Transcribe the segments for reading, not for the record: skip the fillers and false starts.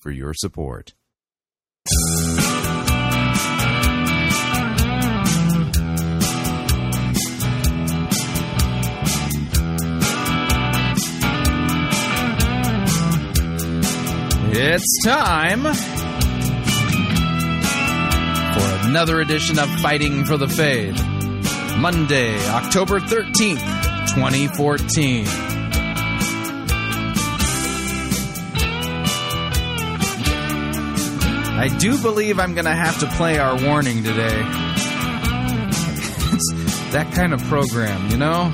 for your support. It's time for another edition of Fighting for the Faith, Monday, October 13th, 2014. I do believe I'm going to have to play our warning today. It's that kind of program, you know?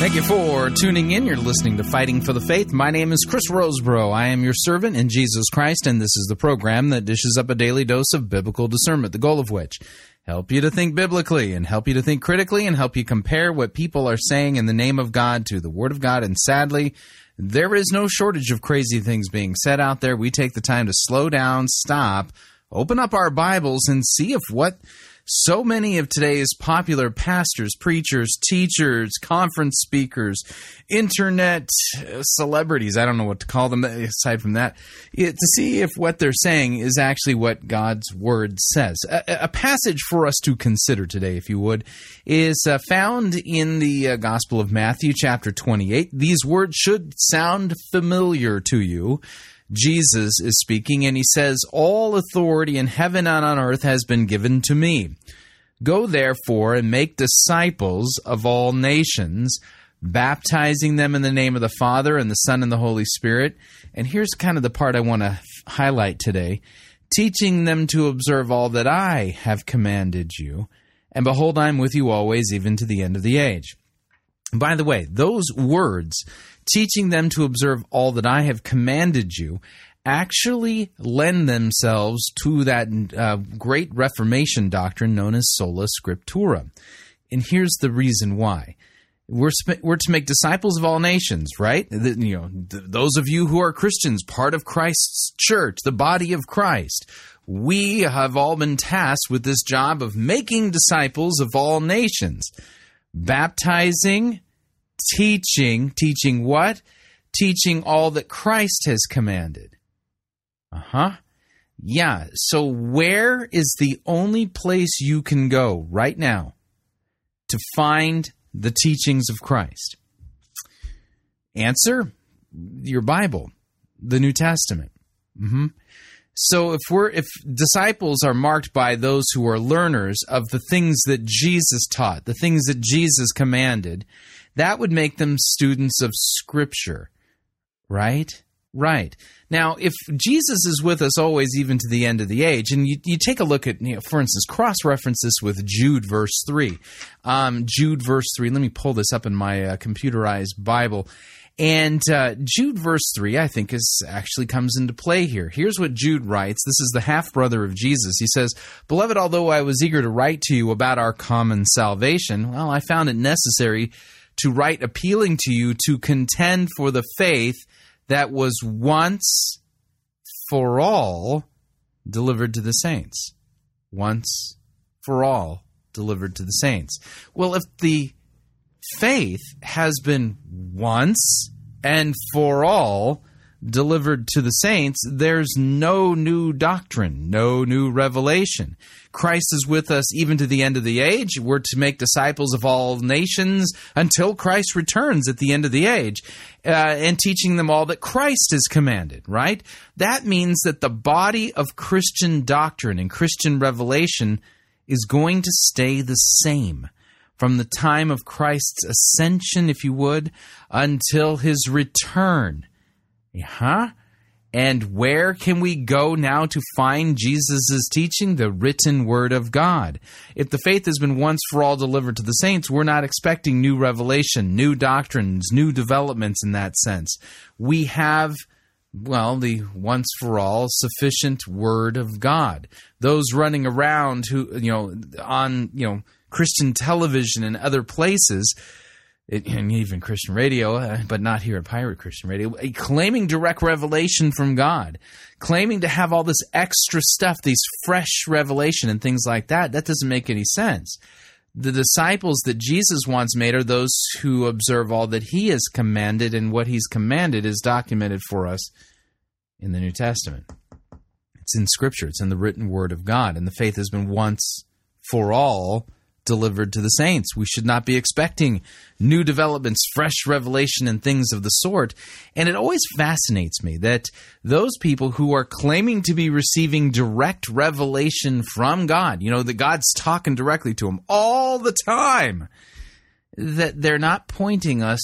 Thank you for tuning in. You're listening to Fighting for the Faith. My name is Chris Roseborough. I am your servant in Jesus Christ, and this is the program that dishes up a daily dose of biblical discernment, the goal of which, help you to think biblically and help you to think critically and help you compare what people are saying in the name of God to the Word of God. And sadly, there is no shortage of crazy things being said out there. We take the time to slow down, stop, open up our Bibles, and see if what so many of today's popular pastors, preachers, teachers, conference speakers, internet celebrities, I don't know what to call them aside from that, to see if what they're saying is actually what God's Word says. A passage for us to consider today, if you would, is found in the Gospel of Matthew, chapter 28. These words should sound familiar to you. Jesus is speaking, and he says, "All authority in heaven and on earth has been given to me. Go, therefore, and make disciples of all nations, baptizing them in the name of the Father and the Son and the Holy Spirit." And here's kind of the part I want to highlight today. "Teaching them to observe all that I have commanded you. And behold, I am with you always, even to the end of the age." By the way, those words, "teaching them to observe all that I have commanded you," actually lend themselves to that great Reformation doctrine known as Sola Scriptura. And here's the reason why. We're to make disciples of all nations, right? Those of you who are Christians, part of Christ's church, the body of Christ, we have all been tasked with this job of making disciples of all nations. Baptizing, teaching what? Teaching all that Christ has commanded. Yeah, so where is the only place you can go right now to find the teachings of Christ? Answer, your Bible, the New Testament. So if disciples are marked by those who are learners of the things that Jesus taught, the things that Jesus commanded, that would make them students of Scripture, right? Right. Now, if Jesus is with us always, even to the end of the age, and you take a look at, for instance, cross-reference this with Jude, verse 3. Jude, verse 3. Let me pull this up in my computerized Bible. And Jude, verse 3, I think, actually comes into play here. Here's what Jude writes. This is the half-brother of Jesus. He says, "Beloved, although I was eager to write to you about our common salvation, I found it necessary to write appealing to you to contend for the faith that was once for all delivered to the saints." Once for all delivered to the saints. Well, if the faith has been once and for all delivered to the saints, there's no new doctrine, no new revelation. Christ is with us even to the end of the age. We're to make disciples of all nations until Christ returns at the end of the age, and teaching them all that Christ has commanded, right? That means that the body of Christian doctrine and Christian revelation is going to stay the same from the time of Christ's ascension, if you would, until his return. And where can we go now to find Jesus' teaching? The written Word of God. If the faith has been once for all delivered to the saints, we're not expecting new revelation, new doctrines, new developments in that sense. We have, well, the once for all sufficient Word of God. Those running around who, on, Christian television and other places, and even Christian radio, but not here at Pirate Christian Radio, claiming direct revelation from God, claiming to have all this extra stuff, these fresh revelation and things like that, that doesn't make any sense. The disciples that Jesus once made are those who observe all that he has commanded, and what he's commanded is documented for us in the New Testament. It's in Scripture. It's in the written Word of God, and the faith has been once for all delivered to the saints. We should not be expecting new developments, fresh revelation, and things of the sort. And it always fascinates me that those people who are claiming to be receiving direct revelation from God, that God's talking directly to them all the time, that they're not pointing us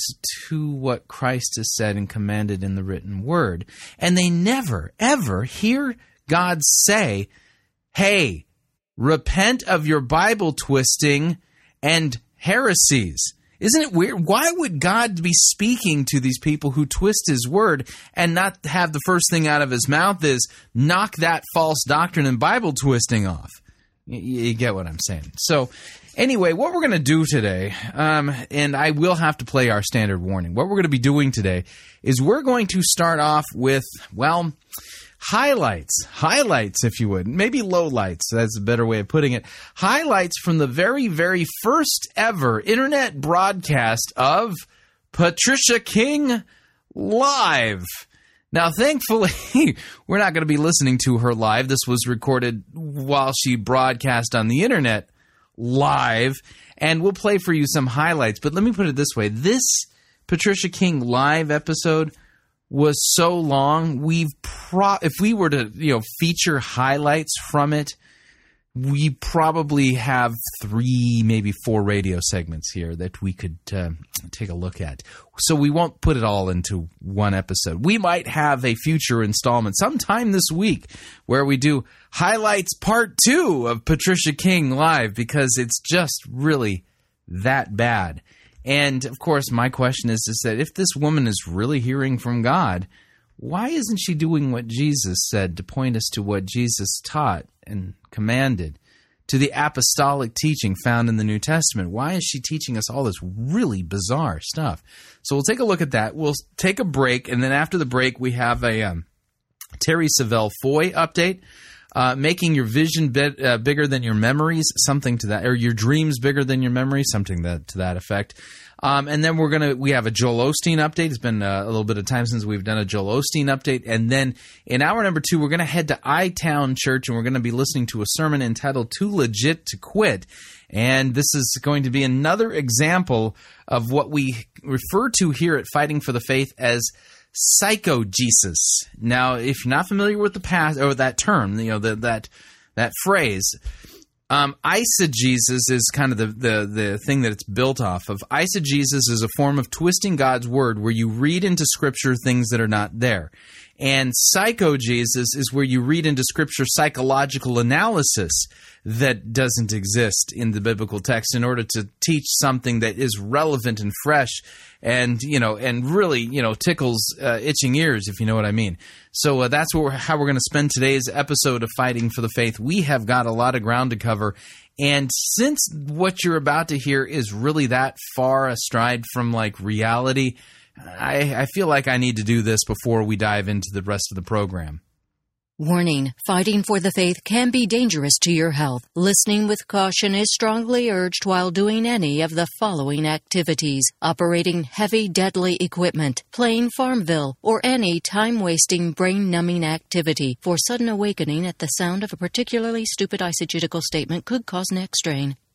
to what Christ has said and commanded in the written Word. And they never, ever hear God say, hey, repent of your Bible twisting and heresies. Isn't it weird? Why would God be speaking to these people who twist his word and not have the first thing out of his mouth is knock that false doctrine and Bible twisting off? You get what I'm saying. So anyway, what we're going to do today, and I will have to play our standard warning. What we're going to be doing today is we're going to start off with, well, highlights, if you would, maybe lowlights, that's a better way of putting it. Highlights from the very, very first ever internet broadcast of Patricia King Live. Now, thankfully, we're not going to be listening to her live. This was recorded while she broadcast on the internet live, and we'll play for you some highlights. But let me put it this way. This Patricia King Live episode was so long, if we were to feature highlights from it, we probably have 3, maybe 4 radio segments here that we could take a look at. So we won't put it all into one episode. We might have a future installment sometime this week where we do highlights part 2 of Patricia King Live, because it's just really that bad. And, of course, my question is that if this woman is really hearing from God, why isn't she doing what Jesus said to point us to what Jesus taught and commanded, to the apostolic teaching found in the New Testament? Why is she teaching us all this really bizarre stuff? So we'll take a look at that. We'll take a break, and then after the break we have a Terri Savelle Foy update. Making your vision bigger than your memories, something to that, or your dreams bigger than your memories, something to that effect. And then we have a Joel Osteen update. It's been a little bit of time since we've done a Joel Osteen update. And then in hour number 2, we're going to head to iTown Church, and we're going to be listening to a sermon entitled "Too Legit to Quit." And this is going to be another example of what we refer to here at Fighting for the Faith as Eisegesis. Now, if you're not familiar with the past or that term, that phrase, eisegesis is kind of the thing that it's built off of. Eisegesis is a form of twisting God's word where you read into Scripture things that are not there. And eisegesis is where you read into Scripture psychological analysis that doesn't exist in the biblical text in order to teach something that is relevant and fresh and, really, tickles itching ears, if you know what I mean. So that's how we're going to spend today's episode of Fighting for the Faith. We have got a lot of ground to cover. And since what you're about to hear is really that far astride from, reality, I feel like I need to do this before we dive into the rest of the program. Warning, Fighting for the Faith can be dangerous to your health. Listening with caution is strongly urged while doing any of the following activities: operating heavy, deadly equipment, playing Farmville, or any time-wasting, brain-numbing activity. For sudden awakening at the sound of a particularly stupid eisegetical statement could cause neck strain.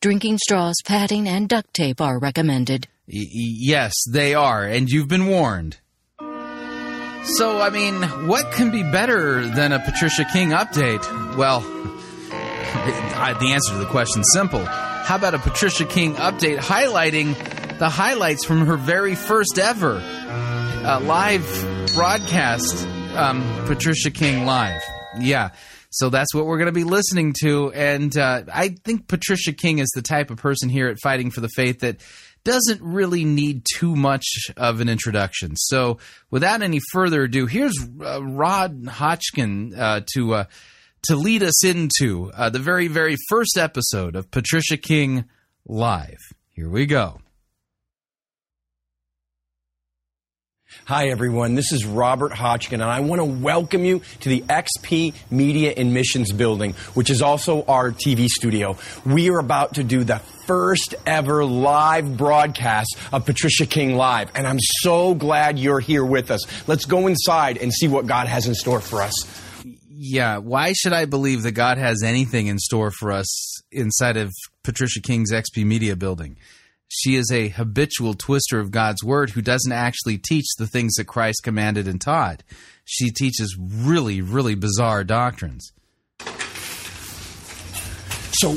Drinking straws, padding, and duct tape are recommended. Yes, they are, and you've been warned. So, I mean, what can be better than a Patricia King update? Well, the answer to the question is simple. How about a Patricia King update highlighting the highlights from her very first ever live broadcast, Patricia King Live. Yeah, so that's what we're going to be listening to, and I think Patricia King is the type of person here at Fighting for the Faith that doesn't really need too much of an introduction. So without any further ado, here's Rod Hotchkin to lead us into the very, very first episode of Patricia King Live. Here we go. Hi, everyone. This is Robert Hotchkin, and I want to welcome you to the XP Media and Missions Building, which is also our TV studio. We are about to do the first ever live broadcast of Patricia King Live, and I'm so glad you're here with us. Let's go inside and see what God has in store for us. Yeah, why should I believe that God has anything in store for us inside of Patricia King's XP Media building? She is a habitual twister of God's word who doesn't actually teach the things that Christ commanded and taught. She teaches really, really bizarre doctrines. So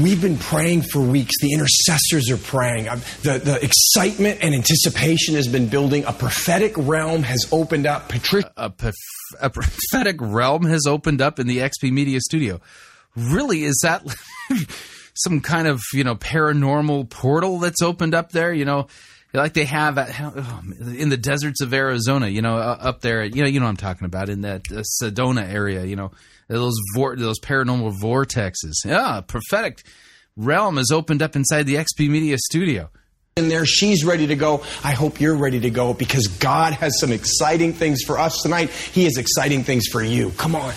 we've been praying for weeks. The intercessors are praying. The excitement and anticipation has been building. A prophetic realm has opened up. A prophetic realm has opened up in the XP Media studio. Really, is that some kind of, paranormal portal that's opened up there? Like they have in the deserts of Arizona, up there. You know what I'm talking about, in that Sedona area, those paranormal vortexes. Yeah, a prophetic realm has opened up inside the XP Media studio. In there, she's ready to go. I hope you're ready to go, because God has some exciting things for us tonight. He has exciting things for you. Come on.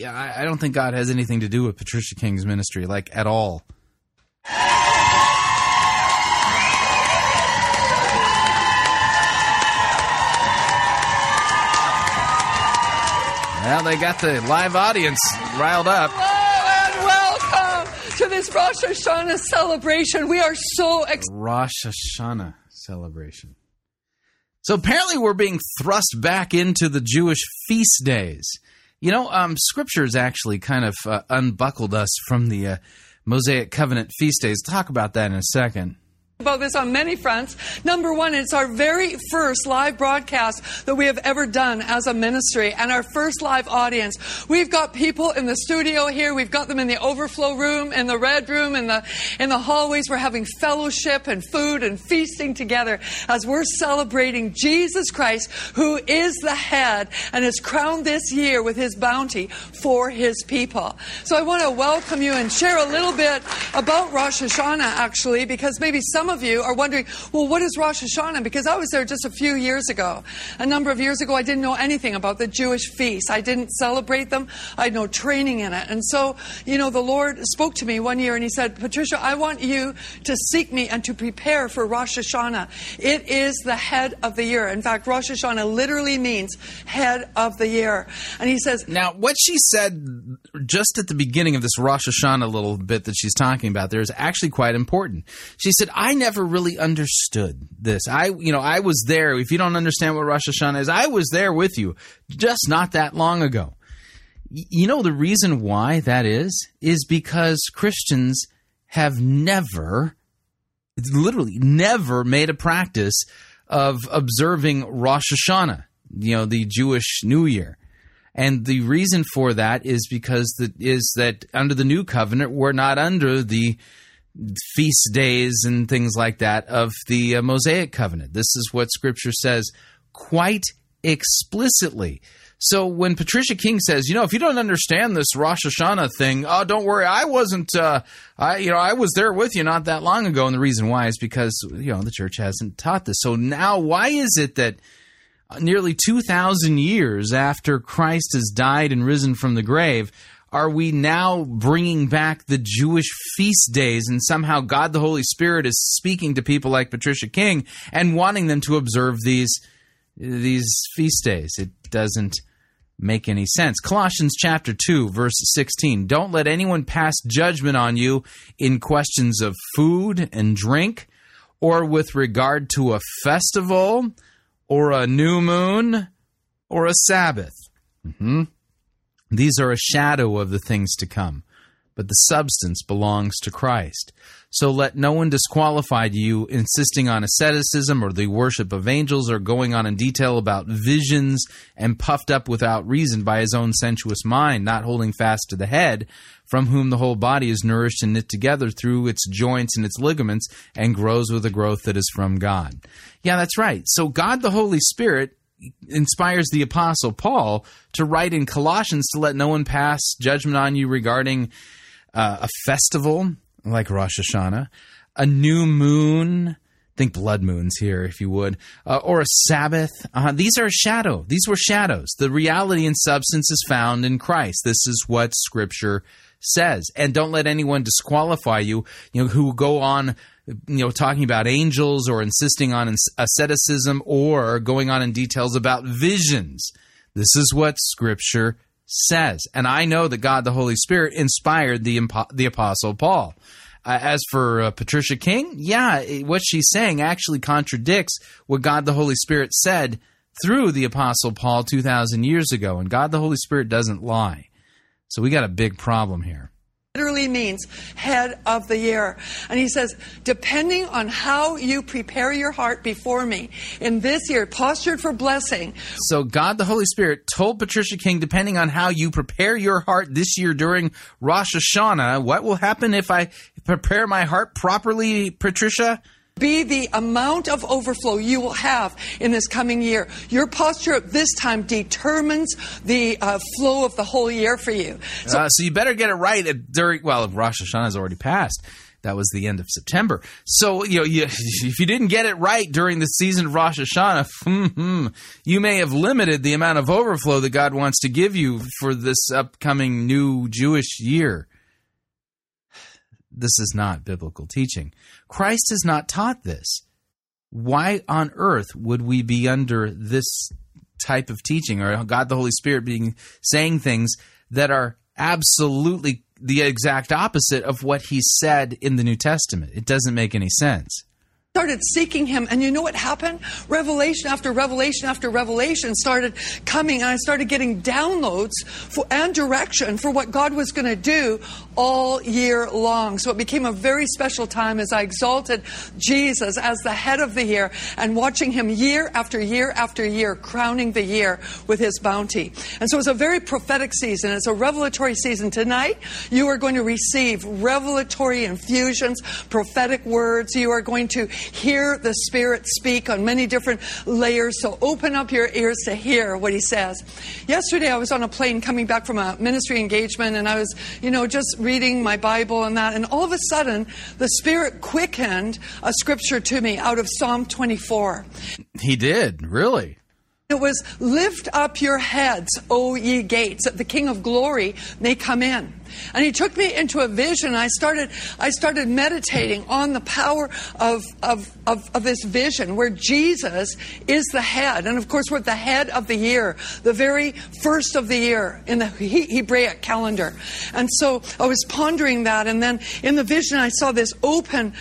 Yeah, I don't think God has anything to do with Patricia King's ministry, like, at all. Well, they got the live audience riled up. Hello and welcome to this Rosh Hashanah celebration. We are so excited. Rosh Hashanah celebration. So apparently we're being thrust back into the Jewish feast days. Scripture has actually kind of unbuckled us from the Mosaic Covenant feast days. Talk about that in a second. About this on many fronts. Number one, it's our very first live broadcast that we have ever done as a ministry, and our first live audience. We've got people in the studio here. We've got them in the overflow room, in the red room, in the hallways. We're having fellowship and food and feasting together as we're celebrating Jesus Christ, who is the head and is crowned this year with his bounty for his people. So I want to welcome you and share a little bit about Rosh Hashanah, actually, because maybe some of you are wondering, well, what is Rosh Hashanah? Because I was there just a few years ago. A number of years ago, I didn't know anything about the Jewish feasts. I didn't celebrate them. I had no training in it. And so, the Lord spoke to me one year and he said, Patricia, I want you to seek me and to prepare for Rosh Hashanah. It is the head of the year. In fact, Rosh Hashanah literally means head of the year. And he says... Now, what she said just at the beginning of this Rosh Hashanah little bit that she's talking about there is actually quite important. She said, I never really understood this. I was there. If you don't understand what Rosh Hashanah is, I was there with you just not that long ago. The reason why that is because Christians have literally never made a practice of observing Rosh Hashanah, the Jewish New Year. And the reason for that is because that under the New Covenant, we're not under the feast days and things like that of the Mosaic Covenant. This is what Scripture says quite explicitly. So when Patricia King says, if you don't understand this Rosh Hashanah thing, oh, don't worry, I wasn't, I was there with you not that long ago. And the reason why is because, the church hasn't taught this. So now why is it that nearly 2,000 years after Christ has died and risen from the grave, are we now bringing back the Jewish feast days, and somehow God the Holy Spirit is speaking to people like Patricia King and wanting them to observe these feast days? It doesn't make any sense. Colossians chapter 2, verse 16. Don't let anyone pass judgment on you in questions of food and drink, or with regard to a festival, or a new moon, or a Sabbath. Mm-hmm. These are a shadow of the things to come, but the substance belongs to Christ. So let no one disqualify you, insisting on asceticism or the worship of angels, or going on in detail about visions and puffed up without reason by his own sensuous mind, not holding fast to the head, from whom the whole body is nourished and knit together through its joints and its ligaments, and grows with a growth that is from God. Yeah, that's right. So God the Holy Spirit inspires the Apostle Paul to write in Colossians to let no one pass judgment on you regarding a festival like Rosh Hashanah, a new moon, think blood moons here if you would, or a Sabbath. These are a shadow. These were shadows. The reality and substance is found in Christ. This is what Scripture says. And don't let anyone disqualify you, who go on talking about angels or insisting on asceticism or going on in details about visions. This is what Scripture says. And I know that God the Holy Spirit inspired the Apostle Paul. As for Patricia King, what she's saying actually contradicts what God the Holy Spirit said through the Apostle Paul 2,000 years ago. And God the Holy Spirit doesn't lie. So we got a big problem here. Literally means head of the year. And he says, depending on how you prepare your heart before me in this year, postured for blessing. So God the Holy Spirit told Patricia King, depending on how you prepare your heart this year during Rosh Hashanah, what will happen if I prepare my heart properly, Patricia? Be the amount of overflow you will have in this coming year. Your posture at this time determines the flow of the whole year for you. So you better get it right during Rosh Hashanah has already passed. That was the end of September. So, if you didn't get it right during the season of Rosh Hashanah, you may have limited the amount of overflow that God wants to give you for this upcoming new Jewish year. This is not biblical teaching. Christ has not taught this. Why on earth would we be under this type of teaching, or God the Holy Spirit saying things that are absolutely the exact opposite of what he said in the New Testament? It doesn't make any sense. Started seeking him, and you know what happened? Revelation after revelation after revelation started coming, and I started getting downloads and direction for what God was going to do all year long. So it became a very special time as I exalted Jesus as the head of the year and watching him year after year after year, crowning the year with his bounty. And so it's a very prophetic season. It's a revelatory season. Tonight, you are going to receive revelatory infusions, prophetic words. You are going to hear the Spirit speak on many different layers, so open up your ears to hear what he says. Yesterday I was on a plane coming back from a ministry engagement, and I was, just reading my Bible and that, and all of a sudden the Spirit quickened a scripture to me out of Psalm 24. He did, really. It was, lift up your heads, O ye gates, that the King of glory may come in. And he took me into a vision. I started meditating on the power of this vision where Jesus is the head. And of course, we're the head of the year, the very first of the year in the Hebraic calendar. And so I was pondering that. And then in the vision, I saw this open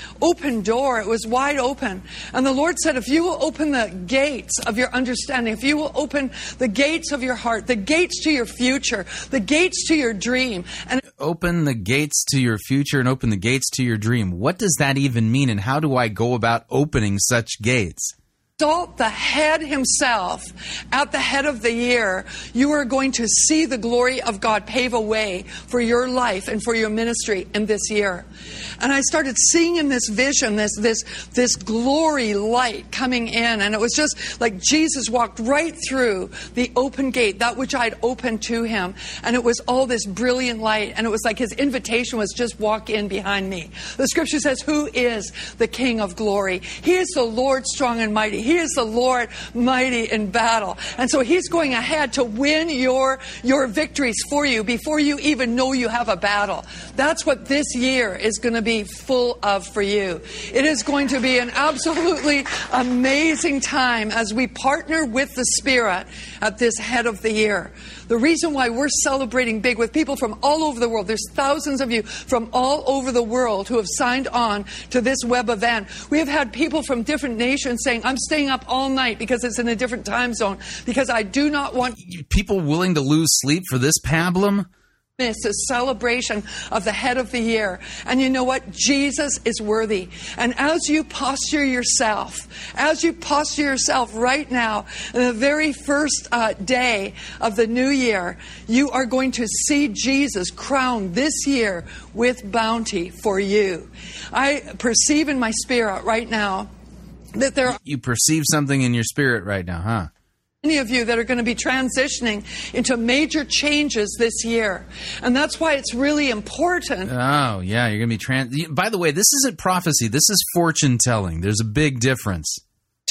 door. It was wide open. And the Lord said, if you will open the gates of your understanding, if you will open the gates of your heart, the gates to your future, the gates to your dream. And open the gates to your future and open the gates to your dream. What does that even mean, and how do I go about opening such gates? Exalt the head himself at the head of the year. You are going to see the glory of God pave a way for your life and for your ministry in this year. And I started seeing in this vision this glory light coming in, and it was just like Jesus walked right through the open gate, that which I'd opened to him, and it was all this brilliant light, and it was like his invitation was just walk in behind me. The scripture says, who is the King of glory? He is the Lord strong and mighty. He is the Lord mighty in battle. And so he's going ahead to win your victories for you before you even know you have a battle. That's what this year is going to be full of for you. It is going to be an absolutely amazing time as we partner with the Spirit at this head of the year. The reason why we're celebrating big with people from all over the world, there's thousands of you from all over the world who have signed on to this web event. We have had people from different nations saying, I'm staying up all night because it's in a different time zone, because I do not want... People willing to lose sleep for this pablum? This is celebration of the head of the year. And you know what? Jesus is worthy. And as you posture yourself, right now, in the very first day of the new year, you are going to see Jesus crowned this year with bounty for you. I perceive in my spirit right now that there are... You perceive something in your spirit right now, huh? Many of you that are going to be transitioning into major changes this year. And that's why it's really important. Oh, yeah. You're going to be By the way, this isn't prophecy. This is fortune telling. There's a big difference.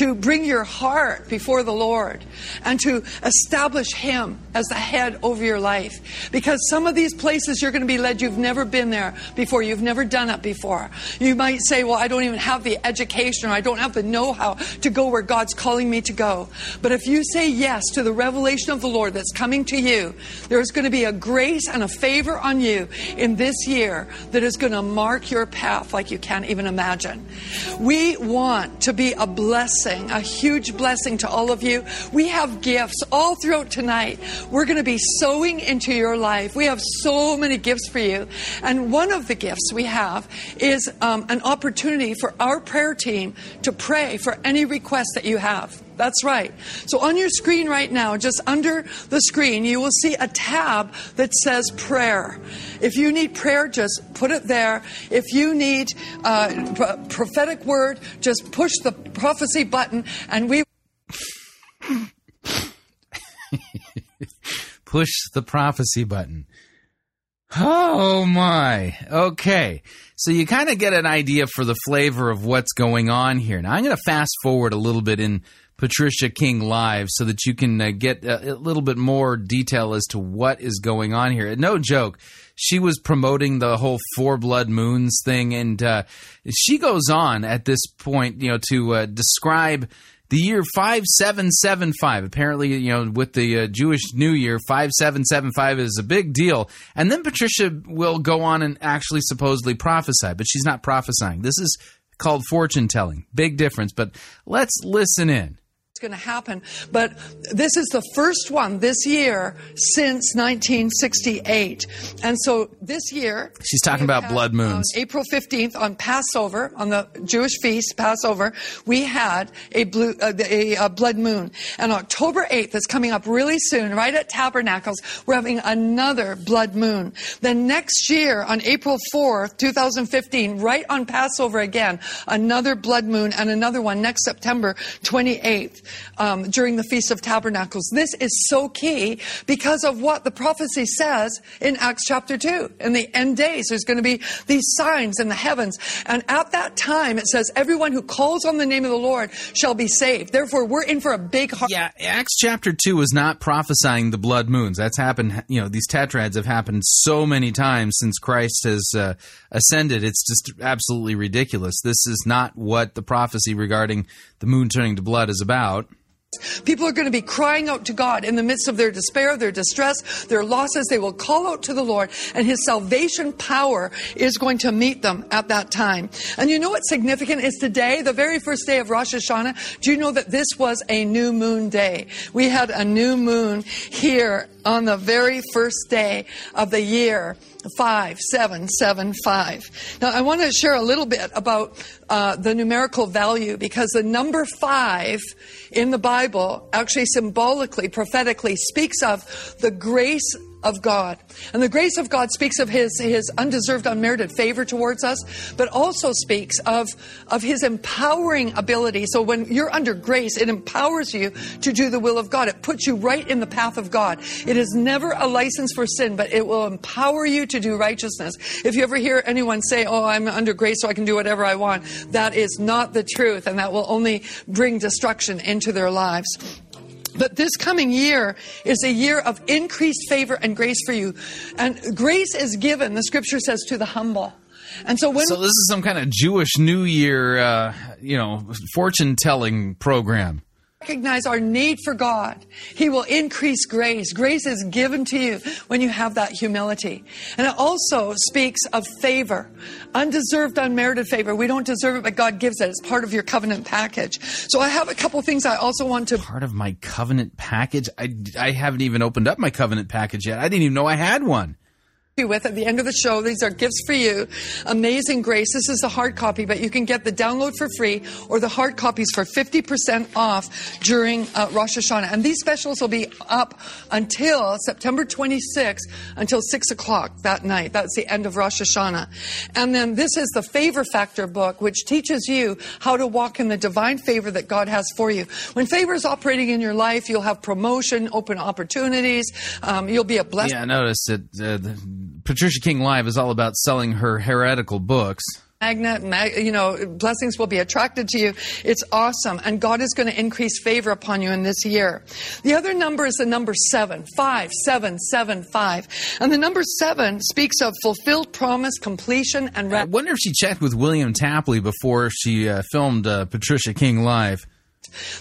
To bring your heart before the Lord and to establish Him as the head over your life. Because some of these places you're going to be led, you've never been there before. You've never done it before. You might say, well, I don't even have the education, or I don't have the know-how to go where God's calling me to go. But if you say yes to the revelation of the Lord that's coming to you, there's going to be a grace and a favor on you in this year that is going to mark your path like you can't even imagine. We want to be a blessing. A huge blessing to all of you. We have gifts all throughout tonight. We're going to be sowing into your life. We have so many gifts for you. And one of the gifts we have is an opportunity for our prayer team to pray for any request that you have. That's right. So on your screen right now, just under the screen, you will see a tab that says prayer. If you need prayer, just put it there. If you need a prophetic word, just push the prophecy button and we... Push the prophecy button. Oh, my. Okay. So you kind of get an idea for the flavor of what's going on here. Now, I'm going to fast forward a little bit in Patricia King Live so that you can get a little bit more detail as to what is going on here. No joke. She was promoting the whole Four Blood Moons thing, and she goes on at this point, you know, to describe the year 5775. Apparently, you know, with the Jewish New Year, 5775 is a big deal. And then Patricia will go on and actually supposedly prophesy, but she's not prophesying. This is called fortune telling. Big difference, but let's listen in. It's going to happen, but this is the first one this year since 1968, and so this year she's talking about blood moons. April 15th on Passover, on the Jewish feast Passover, we had a blood moon, and October 8th is coming up really soon, right at Tabernacles. We're having another blood moon. Then next year on April 4th, 2015, right on Passover again, another blood moon, and another one next September 28th. During the Feast of Tabernacles. This is so key because of what the prophecy says in Acts chapter 2. In the end days, there's going to be these signs in the heavens. And at that time, it says, everyone who calls on the name of the Lord shall be saved. Therefore, we're in for a big... Yeah, Acts chapter 2 is not prophesying the blood moons. That's happened, you know, these tetrads have happened so many times since Christ has ascended. It's just absolutely ridiculous. This is not what the prophecy regarding the moon turning to blood is about. People are going to be crying out to God in the midst of their despair, their distress, their losses. They will call out to the Lord, and His salvation power is going to meet them at that time. And you know what's significant is today, the very first day of Rosh Hashanah. Do you know that this was a new moon day? We had a new moon here on the very first day of the year 5775. Now, I want to share a little bit about the numerical value, because the number 5 in the Bible actually symbolically, prophetically speaks of the grace of God. And the grace of God speaks of his undeserved, unmerited favor towards us, but also speaks of his empowering ability. So when you're under grace, it empowers you to do the will of God. It puts you right in the path of God. It is never a license for sin, but it will empower you to do righteousness. If you ever hear anyone say, oh, I'm under grace so I can do whatever I want, that is not the truth, and that will only bring destruction into their lives. But this coming year is a year of increased favor and grace for you. And grace is given, the scripture says, to the humble. And so when this is some kind of Jewish New Year, fortune-telling program. Recognize our need for God. He will increase grace. Grace is given to you when you have that humility. And it also speaks of favor, undeserved, unmerited favor. We don't deserve it, but God gives it. It's part of your covenant package. So I have a couple things I also want to... Part of my covenant package? I haven't even opened up my covenant package yet. I didn't even know I had one. With at the end of the show, these are gifts for you. Amazing Grace. This is the hard copy, but you can get the download for free or the hard copies for 50% off during Rosh Hashanah. And these specials will be up until September 26th, until 6 o'clock that night. That's the end of Rosh Hashanah. And then this is the Favor Factor book, which teaches you how to walk in the divine favor that God has for you. When favor is operating in your life, you'll have promotion, open opportunities. You'll be a blessing. Yeah, I noticed that Patricia King Live is all about selling her heretical books. Blessings will be attracted to you. It's awesome. And God is going to increase favor upon you in this year. The other number is the number 7, 5, 7, 7, 5. And the number 7 speaks of fulfilled promise, completion, and... I wonder if she checked with William Tapley before she filmed Patricia King Live.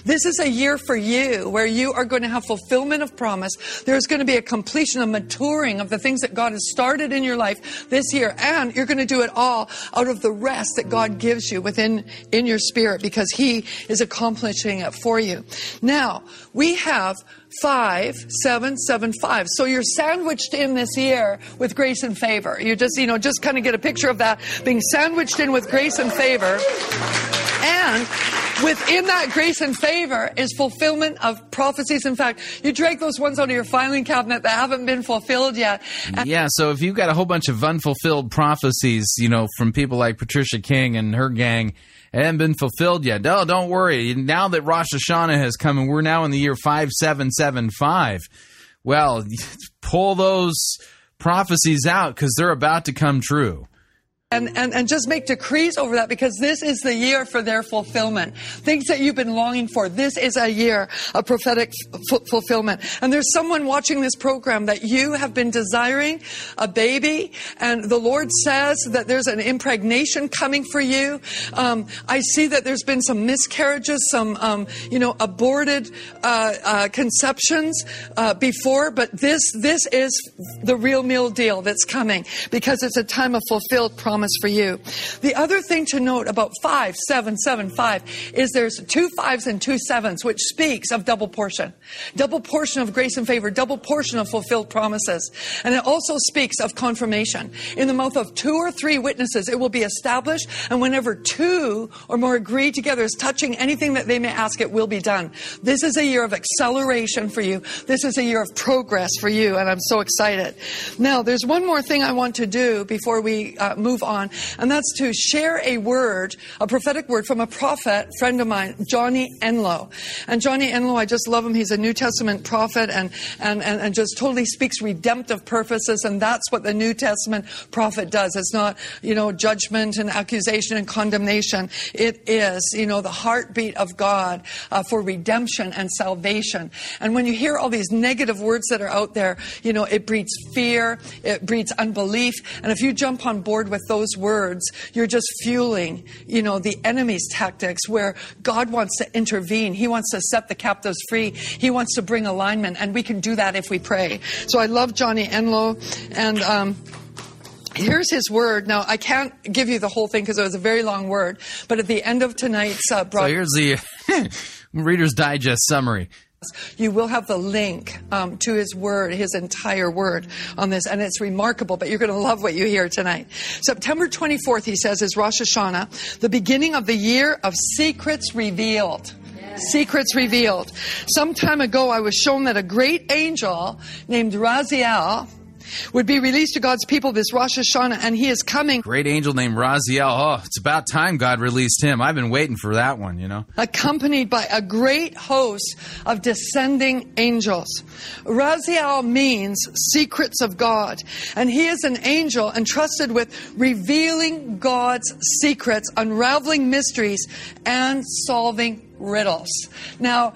This is a year for you where you are going to have fulfillment of promise. There's going to be a completion, a maturing of the things that God has started in your life this year. And you're going to do it all out of the rest that God gives you in your spirit, because he is accomplishing it for you. Now, we have 5, 7, 7, 5. So you're sandwiched in this year with grace and favor. You just kind of get a picture of that, being sandwiched in with grace and favor. And within that grace and favor is fulfillment of prophecies. In fact, you drag those ones out of your filing cabinet that haven't been fulfilled yet. Yeah, so if you've got a whole bunch of unfulfilled prophecies, from people like Patricia King and her gang, it hasn't been fulfilled yet. No, don't worry. Now that Rosh Hashanah has come and we're now in the year 5775, well, pull those prophecies out because they're about to come true. And just make decrees over that, because this is the year for their fulfillment. Things that you've been longing for. This is a year of prophetic fulfillment. And there's someone watching this program that you have been desiring a baby, and the Lord says that there's an impregnation coming for you. I see that there's been some miscarriages, some aborted conceptions before, but this is the real meal deal that's coming, because it's a time of fulfilled promise. For you. The other thing to note about 5775 is there's 2 5s and 2 7s, which speaks of double portion of grace and favor, double portion of fulfilled promises. And it also speaks of confirmation. In the mouth of 2 or 3 witnesses, it will be established. And whenever 2 or more agree together as touching anything that they may ask, it will be done. This is a year of acceleration for you. This is a year of progress for you. And I'm so excited. Now, there's one more thing I want to do before we move on, and that's to share a prophetic word from a prophet friend of mine, Johnny Enlow. And Johnny Enlow, I just love him. He's a New Testament prophet and just totally speaks redemptive purposes, and that's what the New Testament prophet does. It's not, judgment and accusation and condemnation. It is, the heartbeat of God for redemption and salvation. And when you hear all these negative words that are out there, it breeds fear, it breeds unbelief, and if you jump on board with those words, you're just fueling, the enemy's tactics, where God wants to intervene. He wants to set the captives free. He wants to bring alignment, and we can do that if we pray. So I love Johnny Enlow, and here's his word. Now, I can't give you the whole thing because it was a very long word, but at the end of tonight's broadcast... So here's the Reader's Digest summary. You will have the link to his word, his entire word on this, and it's remarkable, but you're going to love what you hear tonight. September 24th, he says, is Rosh Hashanah, the beginning of the year of secrets revealed. Yeah. Secrets revealed. Some time ago, I was shown that a great angel named Raziel would be released to God's people this Rosh Hashanah, and he is coming. Great angel named Raziel. Oh, it's about time God released him. I've been waiting for that one, you know. Accompanied by a great host of descending angels. Raziel means secrets of God, and he is an angel entrusted with revealing God's secrets, unraveling mysteries, and solving riddles. Now,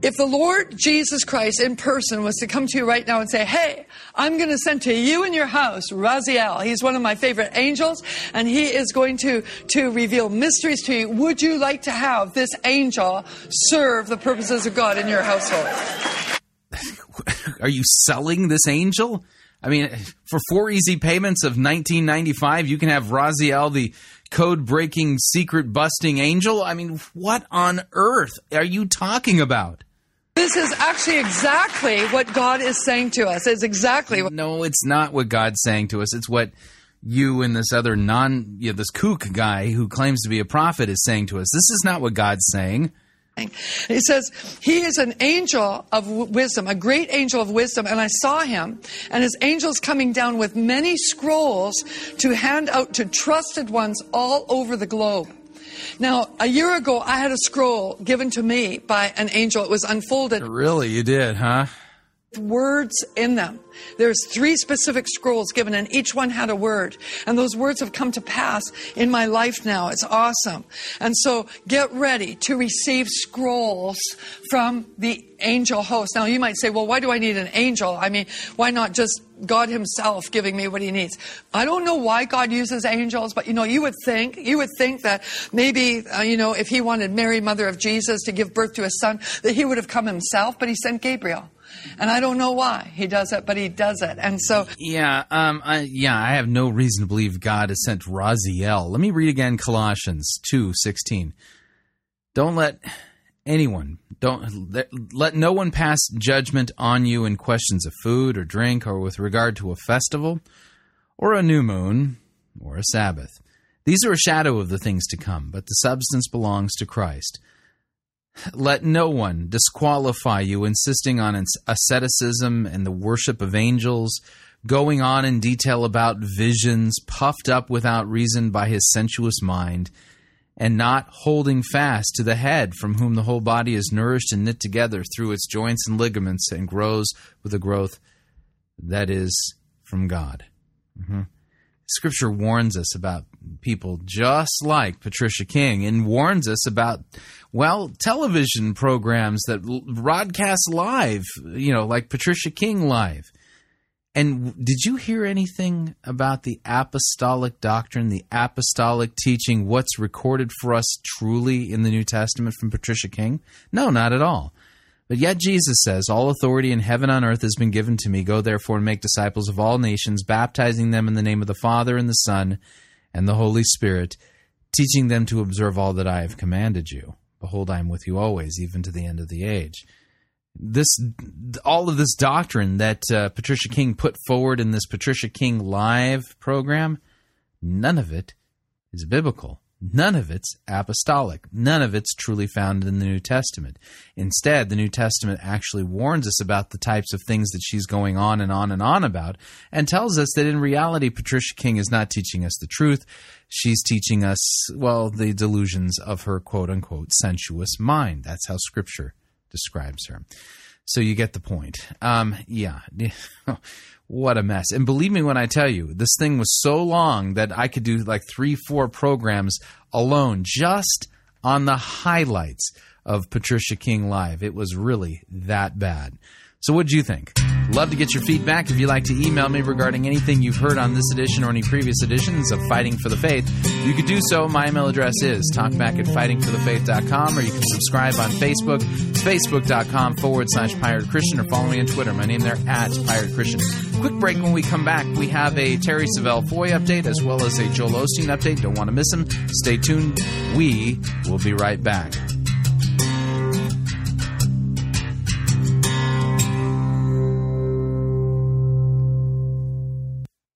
if the Lord Jesus Christ in person was to come to you right now and say, hey, I'm going to send to you and your house Raziel. He's one of my favorite angels, and he is going to reveal mysteries to you. Would you like to have this angel serve the purposes of God in your household? Are you selling this angel? I mean, for 4 easy payments of $19.95, you can have Raziel, the code-breaking, secret-busting angel. I mean, what on earth are you talking about? This is actually exactly what God is saying to us. It's exactly what... No, it's not what God's saying to us. It's what you and this other this kook guy who claims to be a prophet is saying to us. This is not what God's saying. He says, he is an angel of wisdom, a great angel of wisdom, and I saw him, and his angels coming down with many scrolls to hand out to trusted ones all over the globe. Now, a year ago, I had a scroll given to me by an angel. It was unfolded. Really? You did, huh? Words in them. There's 3 specific scrolls given, and each one had a word, and those words have come to pass in my life now. It's awesome. And so get ready to receive scrolls from the angel host. Now you might say, well, why do I need an angel? I mean, why not just God himself giving me what he needs? I don't know why God uses angels, but you would think that maybe, if he wanted Mary, mother of Jesus, to give birth to a son, that he would have come himself, but he sent Gabriel. And I don't know why he does it, but he does it. And so... I have no reason to believe God has sent Raziel. Let me read again Colossians 2:16. Let no one pass judgment on you in questions of food or drink or with regard to a festival or a new moon or a Sabbath. These are a shadow of the things to come, but the substance belongs to Christ. Let no one disqualify you, insisting on asceticism and the worship of angels, going on in detail about visions, puffed up without reason by his sensuous mind, and not holding fast to the head, from whom the whole body is nourished and knit together through its joints and ligaments, and grows with a growth that is from God. Mm-hmm. Scripture warns us about people just like Patricia King, and warns us about, television programs that broadcast live, like Patricia King Live. And did you hear anything about the apostolic doctrine, the apostolic teaching, what's recorded for us truly in the New Testament from Patricia King? No, not at all. But yet Jesus says, all authority in heaven and on earth has been given to me. Go therefore and make disciples of all nations, baptizing them in the name of the Father and the Son and the Holy Spirit, teaching them to observe all that I have commanded you. Behold, I am with you always, even to the end of the age. All of this doctrine that Patricia King put forward in this Patricia King Live program, none of it is biblical. None of it's apostolic. None of it's truly found in the New Testament. Instead, the New Testament actually warns us about the types of things that she's going on and on and on about, and tells us that in reality, Patricia King is not teaching us the truth. She's teaching us, the delusions of her quote-unquote sensuous mind. That's how Scripture describes her. So you get the point. What a mess. And believe me when I tell you, this thing was so long that I could do 3-4 programs alone just on the highlights of Patricia King Live. It was really that bad. So what do you think? Love to get your feedback. If you'd like to email me regarding anything you've heard on this edition or any previous editions of Fighting for the Faith, you could do so. My email address is talkback@fightingforthefaith.com, or you can subscribe on Facebook. It's facebook.com/Pirate Christian, or follow me on Twitter. My name there, @Pirate Christian. Quick break. When we come back, we have a Terri Savelle Foy update as well as a Joel Osteen update. Don't want to miss him. Stay tuned. We will be right back.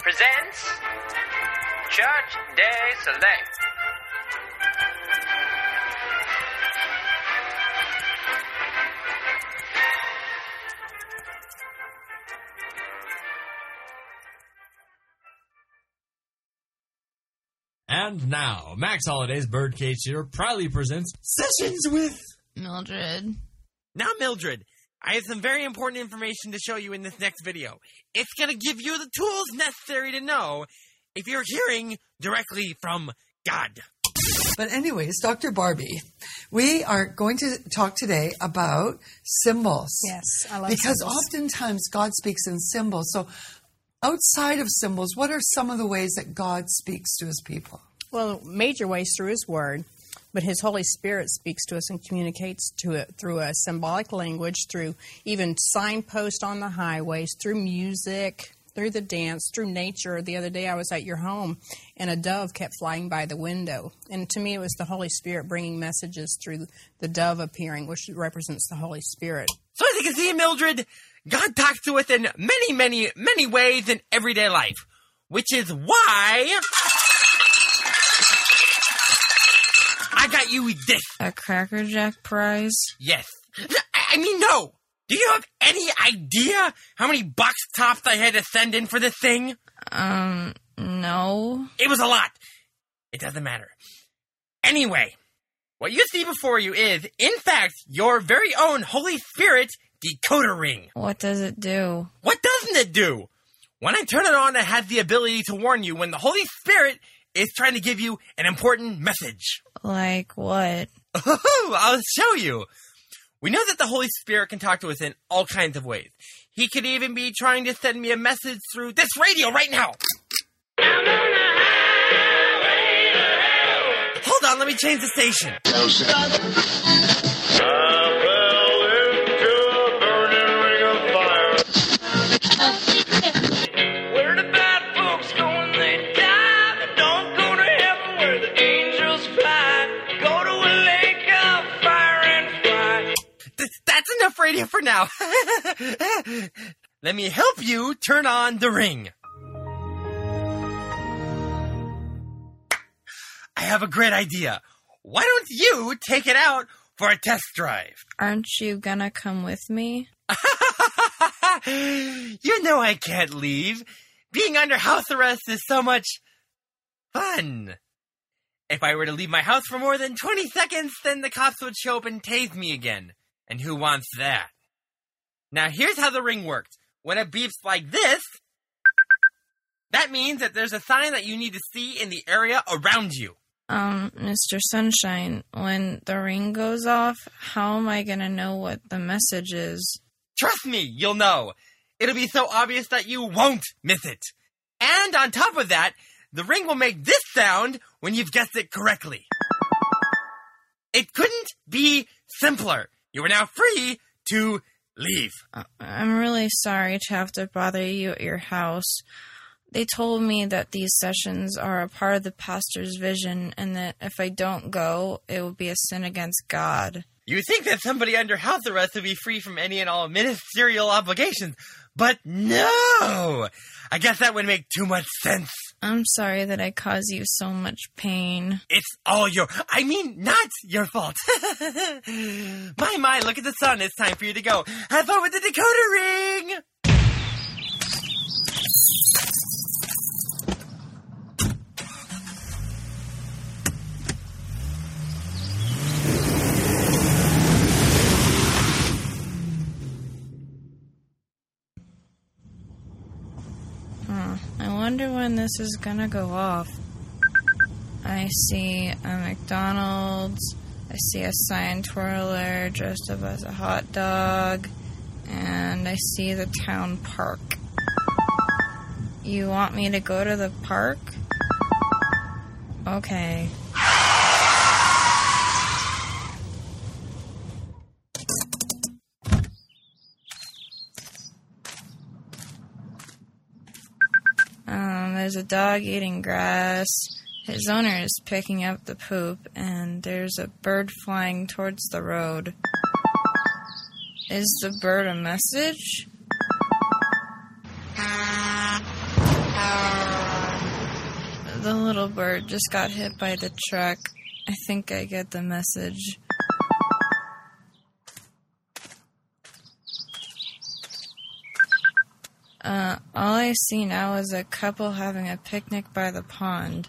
Presents Church Day Select. And now, Max Holliday's Birdcage Theater proudly presents Sessions with Mildred. Now, Mildred, I have some very important information to show you in this next video. It's going to give you the tools necessary to know if you're hearing directly from God. But anyways, Dr. Barbie, we are going to talk today about symbols. Yes, I like because symbols. Because oftentimes God speaks in symbols. So outside of symbols, what are some of the ways that God speaks to his people? Well, major ways through his word. But his Holy Spirit speaks to us and communicates to it through a symbolic language, through even signposts on the highways, through music, through the dance, through nature. The other day I was at your home, and a dove kept flying by the window. And to me, it was the Holy Spirit bringing messages through the dove appearing, which represents the Holy Spirit. So as you can see, Mildred, God talks to us in many, many, many ways in everyday life, which is why I got you this. A Cracker Jack prize? Yes. I mean, no. Do you have any idea how many box tops I had to send in for this thing? No. It was a lot. It doesn't matter. Anyway, what you see before you is, in fact, your very own Holy Spirit decoder ring. What does it do? What doesn't it do? When I turn it on, it has the ability to warn you when the Holy Spirit is trying to give you an important message. Like what? Oh, I'll show you. We know that the Holy Spirit can talk to us in all kinds of ways. He could even be trying to send me a message through this radio right now. Hold on, let me change the station. Radio for now. Let me help you turn on the ring. I have a great idea. Why don't you take it out for a test drive? Aren't you gonna come with me? You know I can't leave. Being under house arrest is so much fun. If I were to leave my house for more than 20 seconds, then the cops would show up and tase me again. And who wants that? Now, here's how the ring works. When it beeps like this, that means that there's a sign that you need to see in the area around you. Mr. Sunshine, when the ring goes off, how am I going to know what the message is? Trust me, you'll know. It'll be so obvious that you won't miss it. And on top of that, the ring will make this sound when you've guessed it correctly. It couldn't be simpler. You are now free to leave. I'm really sorry to have to bother you at your house. They told me that these sessions are a part of the pastor's vision and that if I don't go, it will be a sin against God. You would think that somebody under house arrest would be free from any and all ministerial obligations, but no! I guess that would make too much sense. I'm sorry that I caused you so much pain. It's all not your fault. My, look at the sun. It's time for you to go. Have fun with the decoder ring! I wonder when this is gonna go off. I see a McDonald's. I see a sign twirler dressed up as a hot dog. And I see the town park. You want me to go to the park? Okay. There's a dog eating grass. His owner is picking up the poop, and there's a bird flying towards the road. Is the bird a message? The little bird just got hit by the truck. I think I get the message. All I see now is a couple having a picnic by the pond.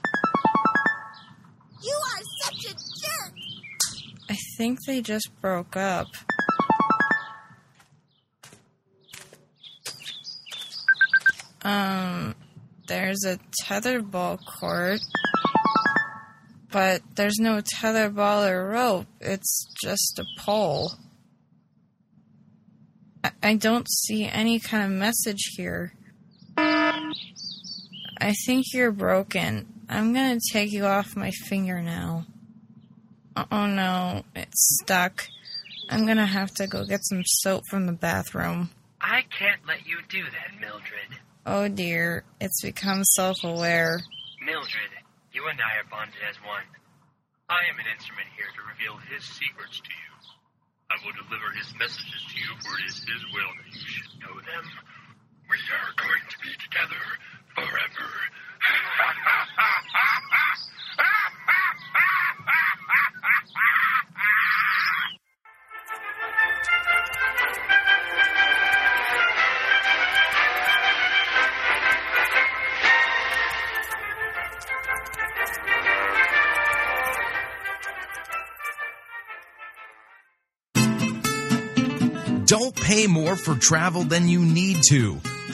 You are such a jerk! I think they just broke up. There's a tetherball court, but there's no tetherball or rope, it's just a pole. I don't see any kind of message here. I think you're broken. I'm gonna take you off my finger now. Oh no, it's stuck. I'm gonna have to go get some soap from the bathroom. I can't let you do that, Mildred. Oh dear, it's become self-aware. Mildred, you and I are bonded as one. I am an instrument here to reveal his secrets to you. I will deliver his messages to you, for it is his will that you should know them. We are going to be together forever. Don't pay more for travel than you need to.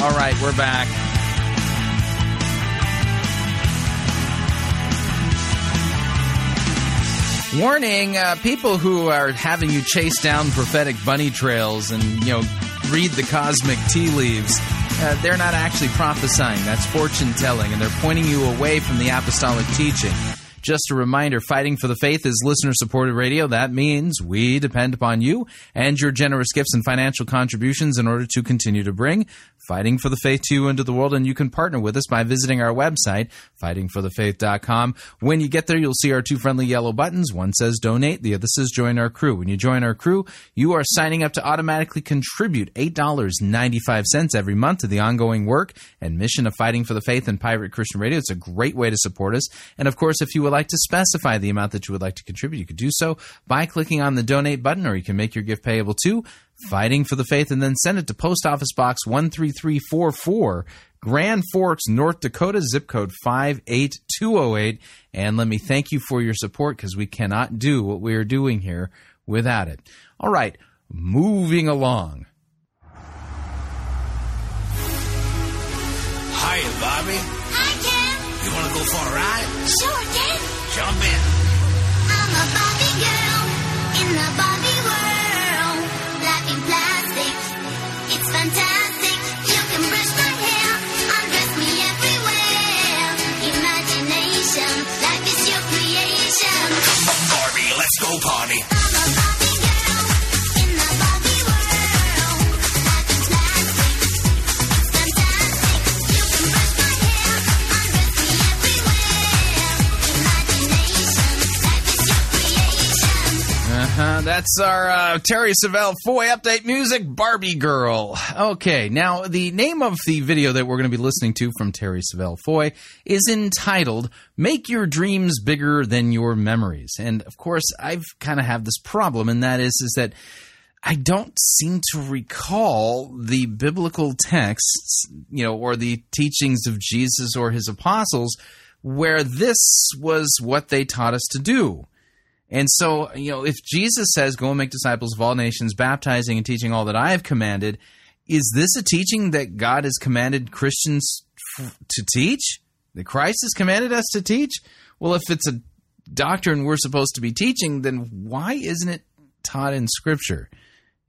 All right, we're back. Warning, people who are having you chase down prophetic bunny trails and, read the cosmic tea leaves, they're not actually prophesying. That's fortune-telling, and they're pointing you away from the apostolic teaching. Just a reminder, Fighting for the Faith is listener-supported radio. That means we depend upon you and your generous gifts and financial contributions in order to continue to bring Fighting for the Faith to you into the world. And you can partner with us by visiting our website, fightingforthefaith.com. When you get there, you'll see our two friendly yellow buttons. One says donate, the other says join our crew. When you join our crew, you are signing up to automatically contribute $8.95 every month to the ongoing work and mission of Fighting for the Faith and Pirate Christian Radio. It's a great way to support us. And of course, if you would like to specify the amount that you would like to contribute, you could do so by clicking on the donate button, or you can make your gift payable to Fighting for the Faith, and then send it to Post Office Box 13344, Grand Forks, North Dakota, zip code 58208. And let me thank you for your support, because we cannot do what we are doing here without it. All right, moving along. Hi, Bobby. Hi, Ken. You want to go for a ride? Sure, Ken. Jump in. I'm a Bobby girl in the Bobby world. Plastic, it's fantastic. You can brush my hair, undress me everywhere. Imagination, life is your creation. Barbie, let's go party. I'm a Barbie girl in the Barbie world. Life is plastic, it's fantastic. That's our Terri Savelle Foy update music, Barbie Girl. Okay, now the name of the video that we're going to be listening to from Terri Savelle Foy is entitled Make Your Dreams Bigger Than Your Memories. And, of course, I've kind of have this problem, and that is that I don't seem to recall the biblical texts, you know, or the teachings of Jesus or his apostles where this was what they taught us to do. And so, you know, if Jesus says, go and make disciples of all nations, baptizing and teaching all that I have commanded, is this a teaching that God has commanded Christians to teach? That Christ has commanded us to teach? Well, if it's a doctrine we're supposed to be teaching, then why isn't it taught in Scripture?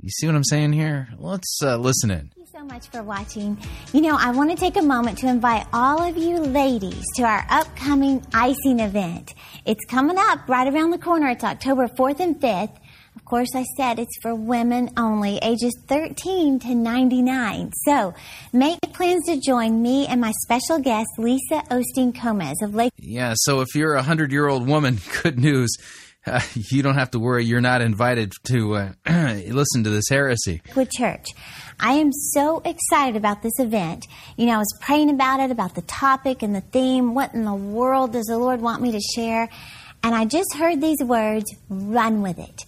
You see what I'm saying here? Let's listen in. So much for watching. You know, I want to take a moment to invite all of you ladies to our upcoming icing event. It's coming up right around the corner. It's October 4th and 5th. Of course, I said it's for women only, ages 13 to 99. So make plans to join me and my special guest, Lisa Osteen-Gomez of Lake. Yeah, so if you're a 100-year-old woman, good news. You don't have to worry. You're not invited to listen to this heresy. Good church. I am so excited about this event. You know, I was praying about it, about the topic and the theme. What in the world does the Lord want me to share? And I just heard these words, run with it.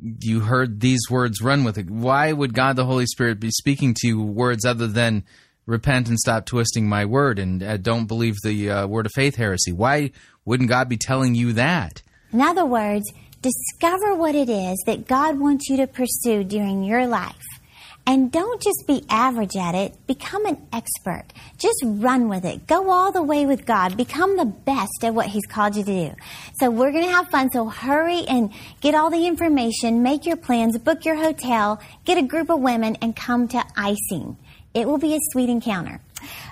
You heard these words, run with it. Why would God the Holy Spirit be speaking to you words other than repent and stop twisting my word and don't believe the word of faith heresy? Why wouldn't God be telling you that? In other words, discover what it is that God wants you to pursue during your life. And don't just be average at it. Become an expert. Just run with it. Go all the way with God. Become the best at what he's called you to do. So we're going to have fun. So hurry and get all the information. Make your plans. Book your hotel. Get a group of women and come to icing. It will be a sweet encounter.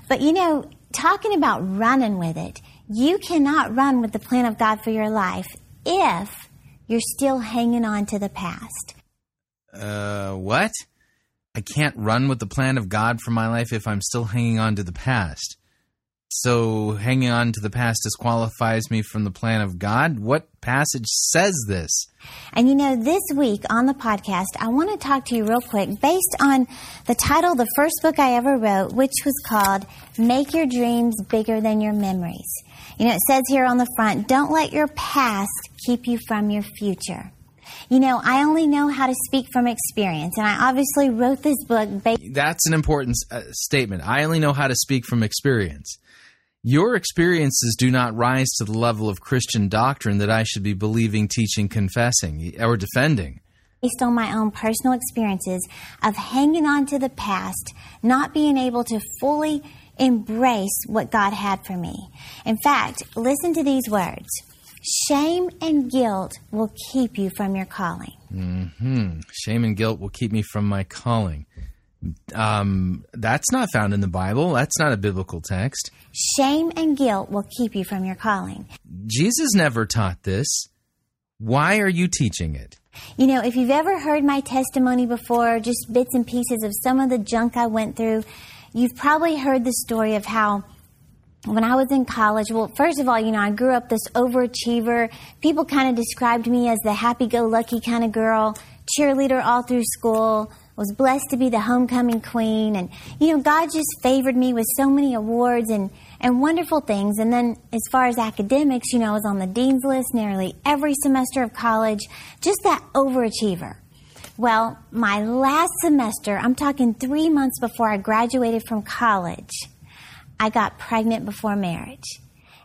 But, you know, talking about running with it, you cannot run with the plan of God for your life if you're still hanging on to the past. What? I can't run with the plan of God for my life if I'm still hanging on to the past. So hanging on to the past disqualifies me from the plan of God? What passage says this? And you know, this week on the podcast, I want to talk to you real quick based on the title of the first book I ever wrote, which was called Make Your Dreams Bigger Than Your Memories. You know, it says here on the front, don't let your past keep you from your future. You know, I only know how to speak from experience, and I obviously wrote this book based... That's an important statement. I only know how to speak from experience. Your experiences do not rise to the level of Christian doctrine that I should be believing, teaching, confessing, or defending. Based on my own personal experiences of hanging on to the past, not being able to fully embrace what God had for me. In fact, listen to these words. Shame and guilt will keep you from your calling. Mm-hmm. Shame and guilt will keep me from my calling. That's not found in the Bible. That's not a biblical text. Shame and guilt will keep you from your calling. Jesus never taught this. Why are you teaching it? You know, if you've ever heard my testimony before, just bits and pieces of some of the junk I went through, you've probably heard the story of how when I was in college, well, first of all, you know, I grew up this overachiever. People kind of described me as the happy-go-lucky kind of girl, cheerleader all through school, was blessed to be the homecoming queen. And, you know, God just favored me with so many awards and wonderful things. And then as far as academics, you know, I was on the dean's list nearly every semester of college, just that overachiever. Well, my last semester, I'm talking 3 months before I graduated from college, I got pregnant before marriage.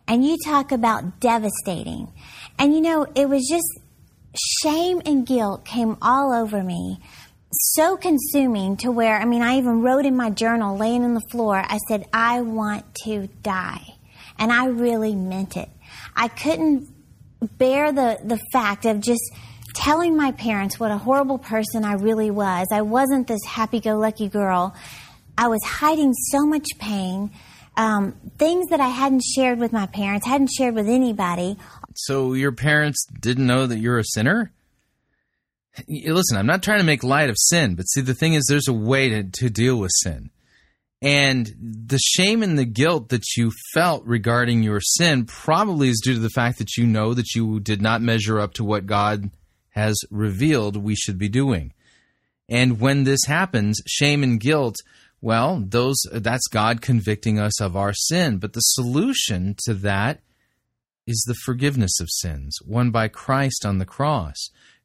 And you talk about devastating. And, you know, it was just shame and guilt came all over me, so consuming to where, I mean, I even wrote in my journal, laying on the floor, I said, I want to die. And I really meant it. I couldn't bear the fact of just telling my parents what a horrible person I really was. I wasn't this happy-go-lucky girl. I was hiding so much pain, things that I hadn't shared with my parents, hadn't shared with anybody. So your parents didn't know that you're a sinner? Listen, I'm not trying to make light of sin, but see, the thing is there's a way to deal with sin. And the shame and the guilt that you felt regarding your sin probably is due to the fact that you know that you did not measure up to what God has revealed we should be doing. And when this happens, shame and guilt, well, that's God convicting us of our sin. But the solution to that is the forgiveness of sins, won by Christ on the cross.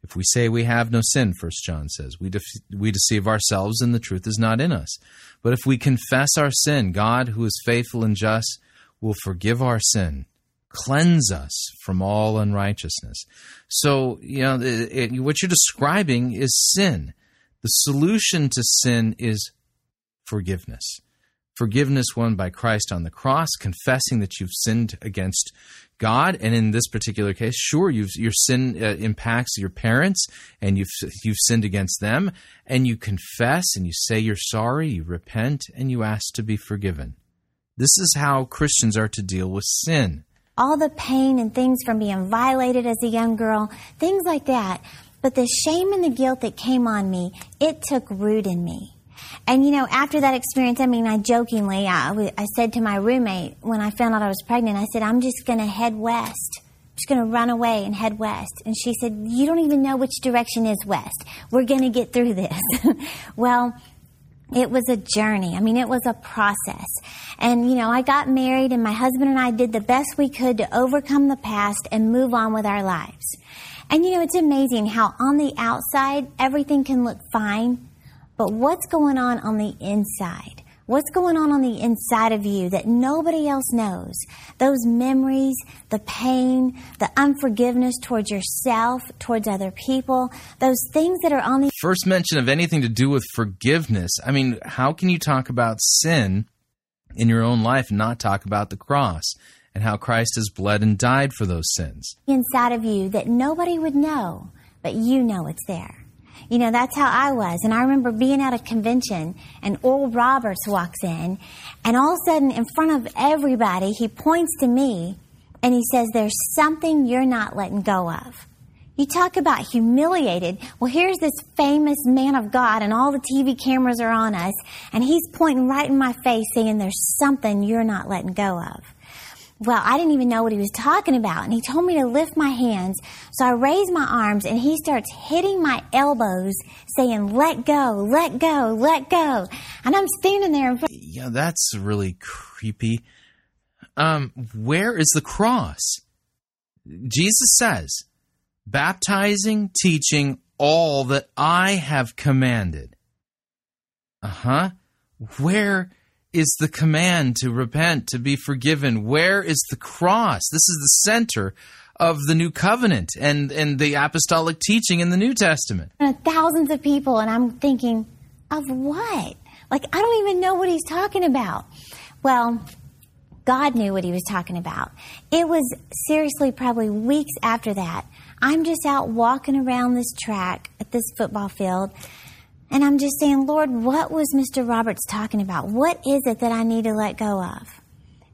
If we say we have no sin, 1 John says, we deceive ourselves and the truth is not in us. But if we confess our sin, God, who is faithful and just, will forgive our sin, cleanse us from all unrighteousness. So, you know, what you're describing is sin. The solution to sin is forgiveness. Forgiveness won by Christ on the cross, confessing that you've sinned against God, and in this particular case, sure, your sin impacts your parents, and you've sinned against them, and you confess, and you say you're sorry, you repent, and you ask to be forgiven. This is how Christians are to deal with sin. All the pain and things from being violated as a young girl, things like that, but the shame and the guilt that came on me, it took root in me. And, you know, after that experience, I mean, I jokingly, I said to my roommate when I found out I was pregnant, I said, I'm just going to head west. I'm just going to run away and head west. And she said, you don't even know which direction is west. We're going to get through this. Well, it was a journey. I mean, it was a process. And, you know, I got married and my husband and I did the best we could to overcome the past and move on with our lives. And, you know, it's amazing how on the outside, everything can look fine. But what's going on the inside? What's going on the inside of you that nobody else knows? Those memories, the pain, the unforgiveness towards yourself, towards other people, those things that are on the... First mention of anything to do with forgiveness. I mean, how can you talk about sin in your own life and not talk about the cross and how Christ has bled and died for those sins? Inside of you that nobody would know, but you know it's there. You know, that's how I was. And I remember being at a convention and Oral Roberts walks in and all of a sudden in front of everybody, he points to me and he says, there's something you're not letting go of. You talk about humiliated. Well, here's this famous man of God and all the TV cameras are on us and he's pointing right in my face saying, there's something you're not letting go of. Well, I didn't even know what he was talking about, and he told me to lift my hands, so I raise my arms, and he starts hitting my elbows, saying, let go, let go, let go, and I'm standing there. Yeah, that's really creepy. Where is the cross? Jesus says, baptizing, teaching all that I have commanded. Where is the command to repent, to be forgiven? Where is the cross? This is the center of the new covenant and the apostolic teaching in the New Testament. Thousands of people, and I'm thinking, of what? Like, I don't even know what he's talking about. Well, God knew what he was talking about. It was seriously probably weeks after that. I'm just out walking around this track at this football field, and I'm just saying, Lord, what was Mr. Roberts talking about? What is it that I need to let go of?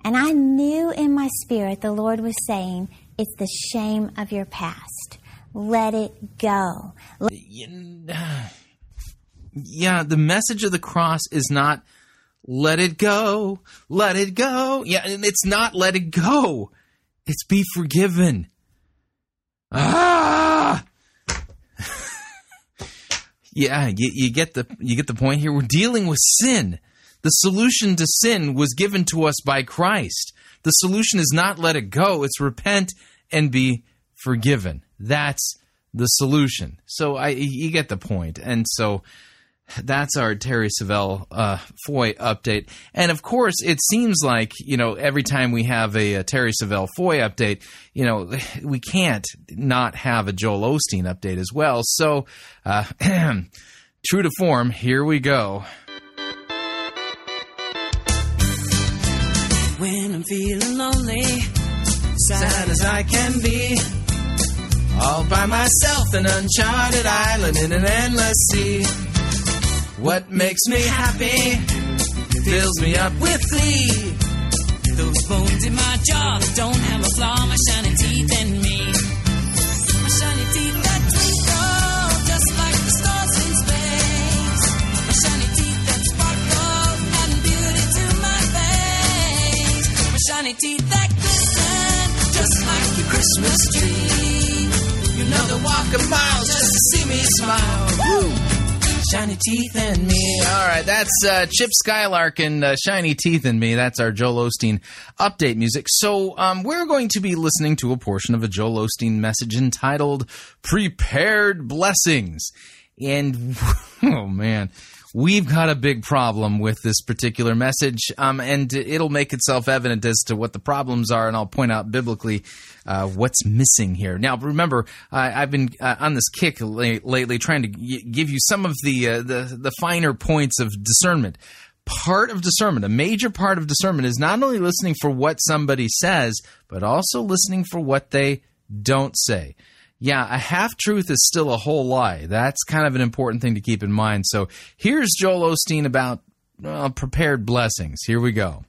And I knew in my spirit the Lord was saying, it's the shame of your past. Let it go. Yeah, the message of the cross is not, let it go, let it go. Yeah, and it's not let it go. It's be forgiven. Ah! Yeah, you get the point here. We're dealing with sin. The solution to sin was given to us by Christ. The solution is not let it go. It's repent and be forgiven. That's the solution. So you get the point. And so that's our Terri Savelle Foy update. And, of course, it seems like, you know, every time we have a Terri Savelle Foy update, you know, we can't not have a Joel Osteen update as well. So, true to form, here we go. When I'm feeling lonely, sad as I can be, all by myself, an uncharted island in an endless sea. What makes me happy fills me up with glee. Those bones in my jaw don't have a flaw. My shiny teeth and me. My shiny teeth that twinkle just like the stars in space. My shiny teeth that sparkle adding beauty to my face. My shiny teeth that glisten just like the Christmas tree. You know the walk of miles See me smile. Woo. Shiny Teeth and Me. All right, that's Chip Skylark and Shiny Teeth and Me. That's our Joel Osteen update music. So we're going to be listening to a portion of a Joel Osteen message entitled Prepared Blessings. And, oh, man, we've got a big problem with this particular message, and it'll make itself evident as to what the problems are, and I'll point out biblically what's missing here. Now, remember, I've been on this kick lately trying to give you some of the finer points of discernment. Part of discernment, a major part of discernment, is not only listening for what somebody says, but also listening for what they don't say. Yeah, a half-truth is still a whole lie. That's kind of an important thing to keep in mind. So here's Joel Osteen about prepared blessings. Here we go.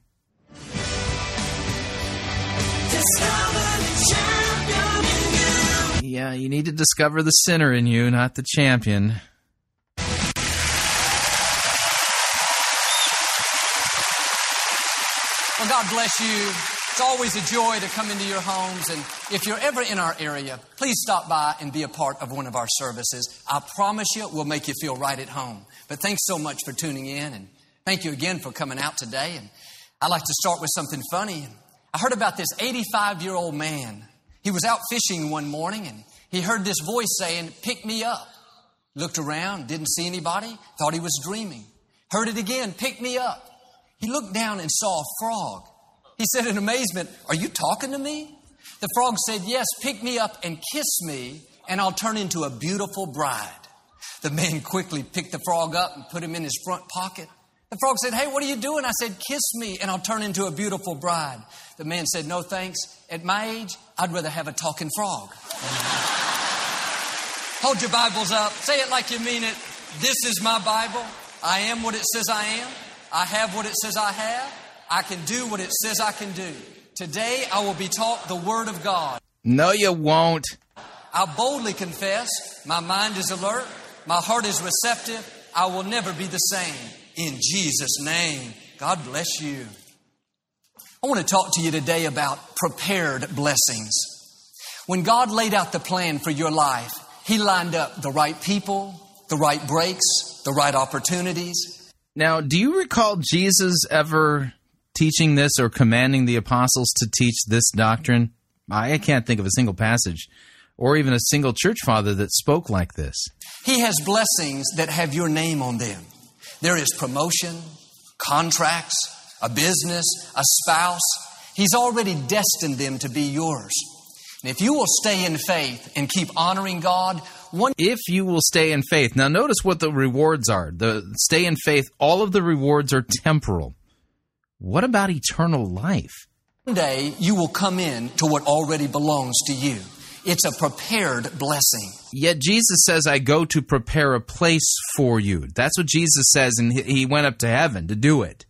Yeah, you need to discover the sinner in you, not the champion. Well, God bless you. It's always a joy to come into your homes, and if you're ever in our area, please stop by and be a part of one of our services. I promise you, we'll make you feel right at home. But thanks so much for tuning in, and thank you again for coming out today. And I'd like to start with something funny. I heard about this 85-year-old man. He was out fishing one morning, and he heard this voice saying, "Pick me up." Looked around, didn't see anybody, thought he was dreaming. Heard it again, "Pick me up." He looked down and saw a frog. He said in amazement, "Are you talking to me?" The frog said, "Yes, pick me up and kiss me, and I'll turn into a beautiful bride." The man quickly picked the frog up and put him in his front pocket. The frog said, "Hey, what are you doing?" I said, "Kiss me, and I'll turn into a beautiful bride." The man said, "No thanks. At my age, I'd rather have a talking frog." Hold your Bibles up. Say it like you mean it. This is my Bible. I am what it says I am. I have what it says I have. I can do what it says I can do. Today, I will be taught the Word of God. No, you won't. I boldly confess, my mind is alert, my heart is receptive, I will never be the same. In Jesus' name, God bless you. I want to talk to you today about prepared blessings. When God laid out the plan for your life, He lined up the right people, the right breaks, the right opportunities. Now, do you recall Jesus ever teaching this or commanding the apostles to teach this doctrine? I can't think of a single passage or even a single church father that spoke like this. He has blessings that have your name on them. There is promotion, contracts, a business, a spouse. He's already destined them to be yours. And if you will stay in faith and keep honoring God, if you will stay in faith. Now notice what the rewards are. The stay in faith, all of the rewards are temporal. What about eternal life? One day you will come in to what already belongs to you. It's a prepared blessing. Yet Jesus says, "I go to prepare a place for you." That's what Jesus says, and He went up to heaven to do it.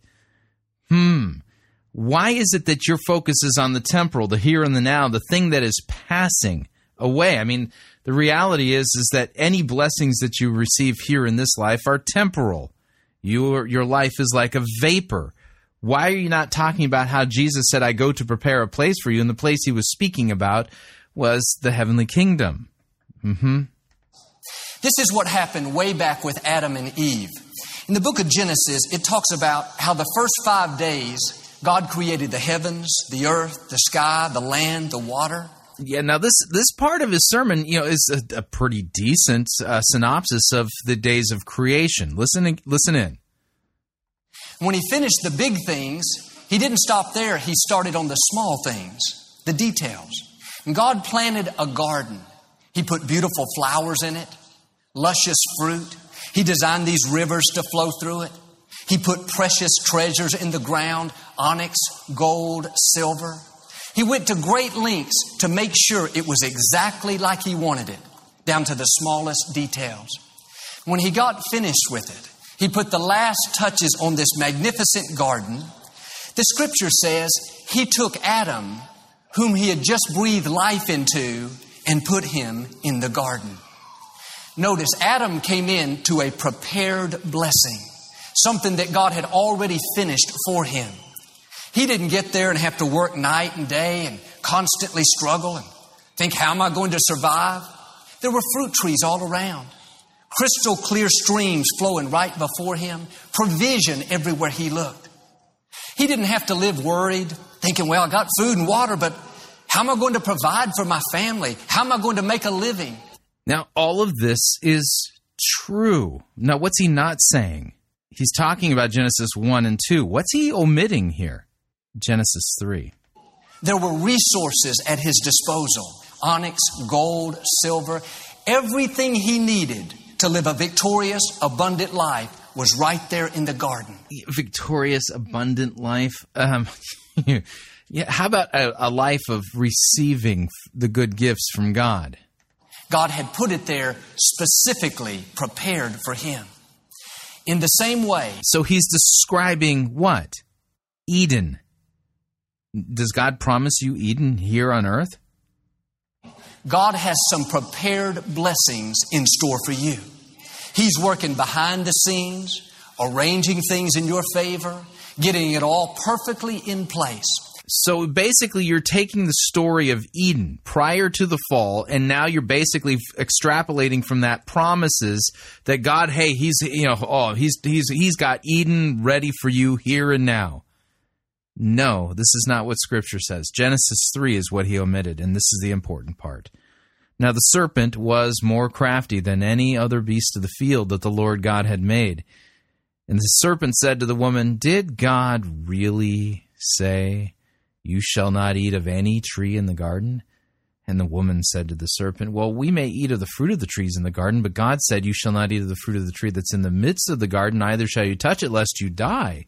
Why is it that your focus is on the temporal, the here and the now, the thing that is passing away? I mean, the reality is that any blessings that you receive here in this life are temporal. Your life is like a vapor. Why are you not talking about how Jesus said, "I go to prepare a place for you," and the place He was speaking about was the heavenly kingdom? This is what happened way back with Adam and Eve. In the book of Genesis, it talks about how the first 5 days, God created the heavens, the earth, the sky, the land, the water. Yeah, now this part of his sermon, is a pretty decent synopsis of the days of creation. Listen in. When He finished the big things, He didn't stop there. He started on the small things, the details. And God planted a garden. He put beautiful flowers in it, luscious fruit. He designed these rivers to flow through it. He put precious treasures in the ground, onyx, gold, silver. He went to great lengths to make sure it was exactly like He wanted it, down to the smallest details. When He got finished with it, He put the last touches on this magnificent garden. The scripture says He took Adam, whom He had just breathed life into, and put him in the garden. Notice, Adam came in to a prepared blessing, something that God had already finished for him. He didn't get there and have to work night and day and constantly struggle and think, "How am I going to survive?" There were fruit trees all around. Crystal clear streams flowing right before him. Provision everywhere he looked. He didn't have to live worried, thinking, well, I got food and water, but how am I going to provide for my family? How am I going to make a living? Now, all of this is true. Now, what's he not saying? He's talking about Genesis 1 and 2. What's he omitting here? Genesis 3. There were resources at his disposal. Onyx, gold, silver, everything he needed to live a victorious, abundant life was right there in the garden. Victorious, abundant life. Yeah, how about a life of receiving the good gifts from God? God had put it there specifically prepared for him. In the same way. So he's describing what? Eden. Does God promise you Eden here on earth? God has some prepared blessings in store for you. He's working behind the scenes, arranging things in your favor, getting it all perfectly in place. So basically you're taking the story of Eden prior to the fall, and now you're basically extrapolating from that promises that God, hey, he's got Eden ready for you here and now. No, this is not what Scripture says. Genesis 3 is what he omitted, and this is the important part. Now the serpent was more crafty than any other beast of the field that the Lord God had made. And the serpent said to the woman, "Did God really say, 'You shall not eat of any tree in the garden'?" And the woman said to the serpent, "Well, we may eat of the fruit of the trees in the garden, but God said, 'You shall not eat of the fruit of the tree that's in the midst of the garden, neither shall you touch it, lest you die.'"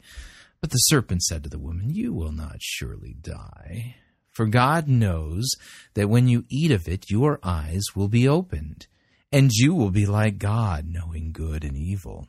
But the serpent said to the woman, "You will not surely die, for God knows that when you eat of it, your eyes will be opened, and you will be like God, knowing good and evil."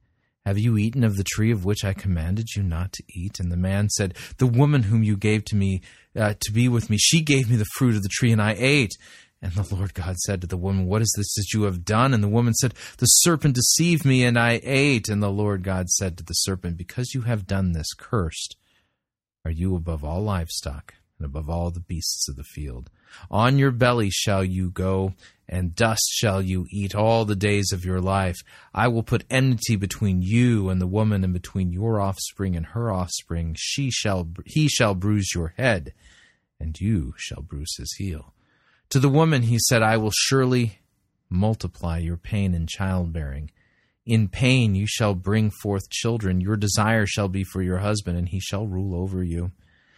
Have you eaten of the tree of which I commanded you not to eat?" And the man said, "The woman whom you gave to me to be with me, she gave me the fruit of the tree, and I ate." And the Lord God said to the woman, "What is this that you have done?" And the woman said, "The serpent deceived me, and I ate." And the Lord God said to the serpent, "Because you have done this, cursed are you above all livestock and above all the beasts of the field. On your belly shall you go, and dust shall you eat all the days of your life. I will put enmity between you and the woman, and between your offspring and her offspring. He shall bruise your head, and you shall bruise his heel." To the woman he said, "I will surely multiply your pain in childbearing. In pain you shall bring forth children. Your desire shall be for your husband, and he shall rule over you."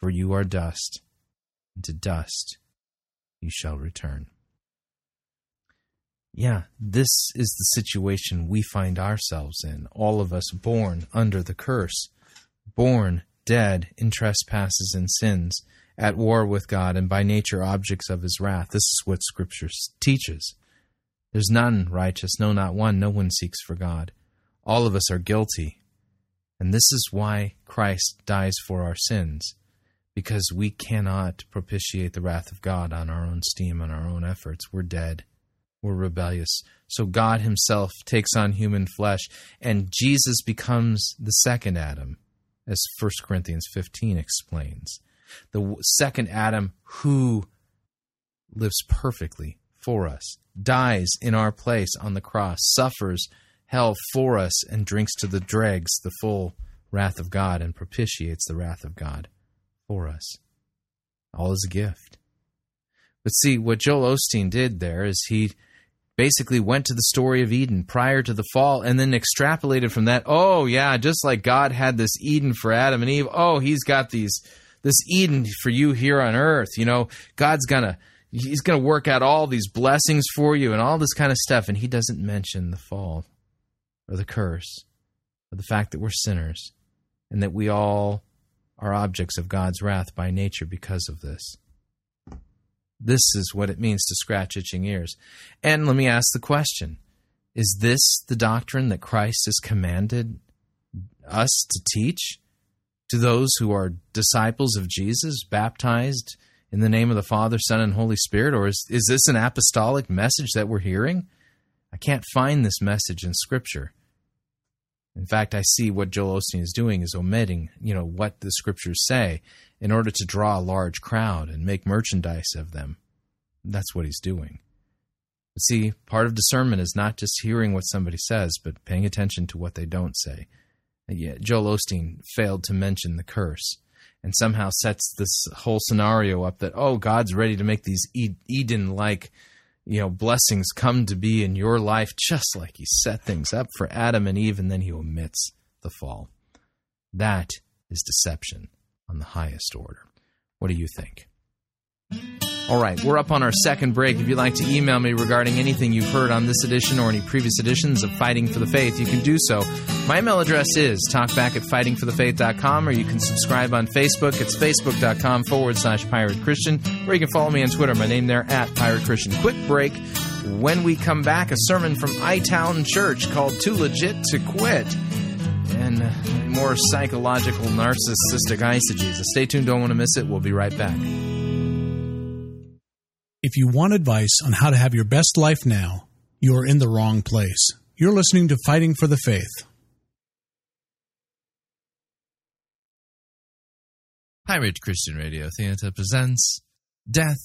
For you are dust, and to dust you shall return." Yeah, this is the situation we find ourselves in, all of us born under the curse, born dead in trespasses and sins, at war with God, and by nature objects of his wrath. This is what Scripture teaches. There's none righteous, no, not one. No one seeks for God. All of us are guilty. And this is why Christ dies for our sins. Because we cannot propitiate the wrath of God on our own steam, on our own efforts. We're dead. We're rebellious. So God himself takes on human flesh, and Jesus becomes the second Adam. as 1 Corinthians 15 explains. The second Adam who lives perfectly for us, dies in our place on the cross, suffers hell for us, and drinks to the dregs the full wrath of God and propitiates the wrath of God for us. All is a gift. But see, what Joel Osteen did there is he basically went to the story of Eden prior to the fall and then extrapolated from that, oh yeah, just like God had this Eden for Adam and Eve, oh, he's got this Eden for you here on earth. You know, God's gonna, he's gonna work out all these blessings for you and all this kind of stuff, and he doesn't mention the fall or the curse or the fact that we're sinners and that we all are objects of God's wrath by nature because of this. This is what it means to scratch itching ears. And let me ask the question, is this the doctrine that Christ has commanded us to teach to those who are disciples of Jesus, baptized in the name of the Father, Son, and Holy Spirit? Or is this an apostolic message that we're hearing? I can't find this message in Scripture. In fact, I see what Joel Osteen is doing is omitting, you know, what the Scriptures say in order to draw a large crowd and make merchandise of them. That's what he's doing. But see, part of discernment is not just hearing what somebody says, but paying attention to what they don't say. And yet Joel Osteen failed to mention the curse and somehow sets this whole scenario up that, oh, God's ready to make these Eden-like, you know, blessings come to be in your life, just like he set things up for Adam and Eve, and then he omits the fall. That is deception on the highest order. What do you think? All right, we're up on our second break. If you'd like to email me regarding anything you've heard on this edition or any previous editions of Fighting for the Faith, you can do so. My email address is talkback@fightingforthefaith.com, or you can subscribe on Facebook. It's facebook.com/Pirate Christian, or you can follow me on Twitter. My name there, @Pirate Christian. Quick break. When we come back, a sermon from iTown Church called Too Legit to Quit, and more psychological narcissistic eisegesis. Stay tuned. Don't want to miss it. We'll be right back. If you want advice on how to have your best life now, you are in the wrong place. You're listening to Fighting for the Faith. Pirate Christian Radio Theater presents Death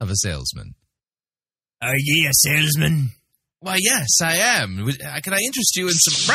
of a Salesman. Are ye a salesman? Why, yes, I am. Can I interest you in some...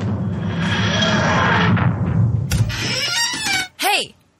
Hey,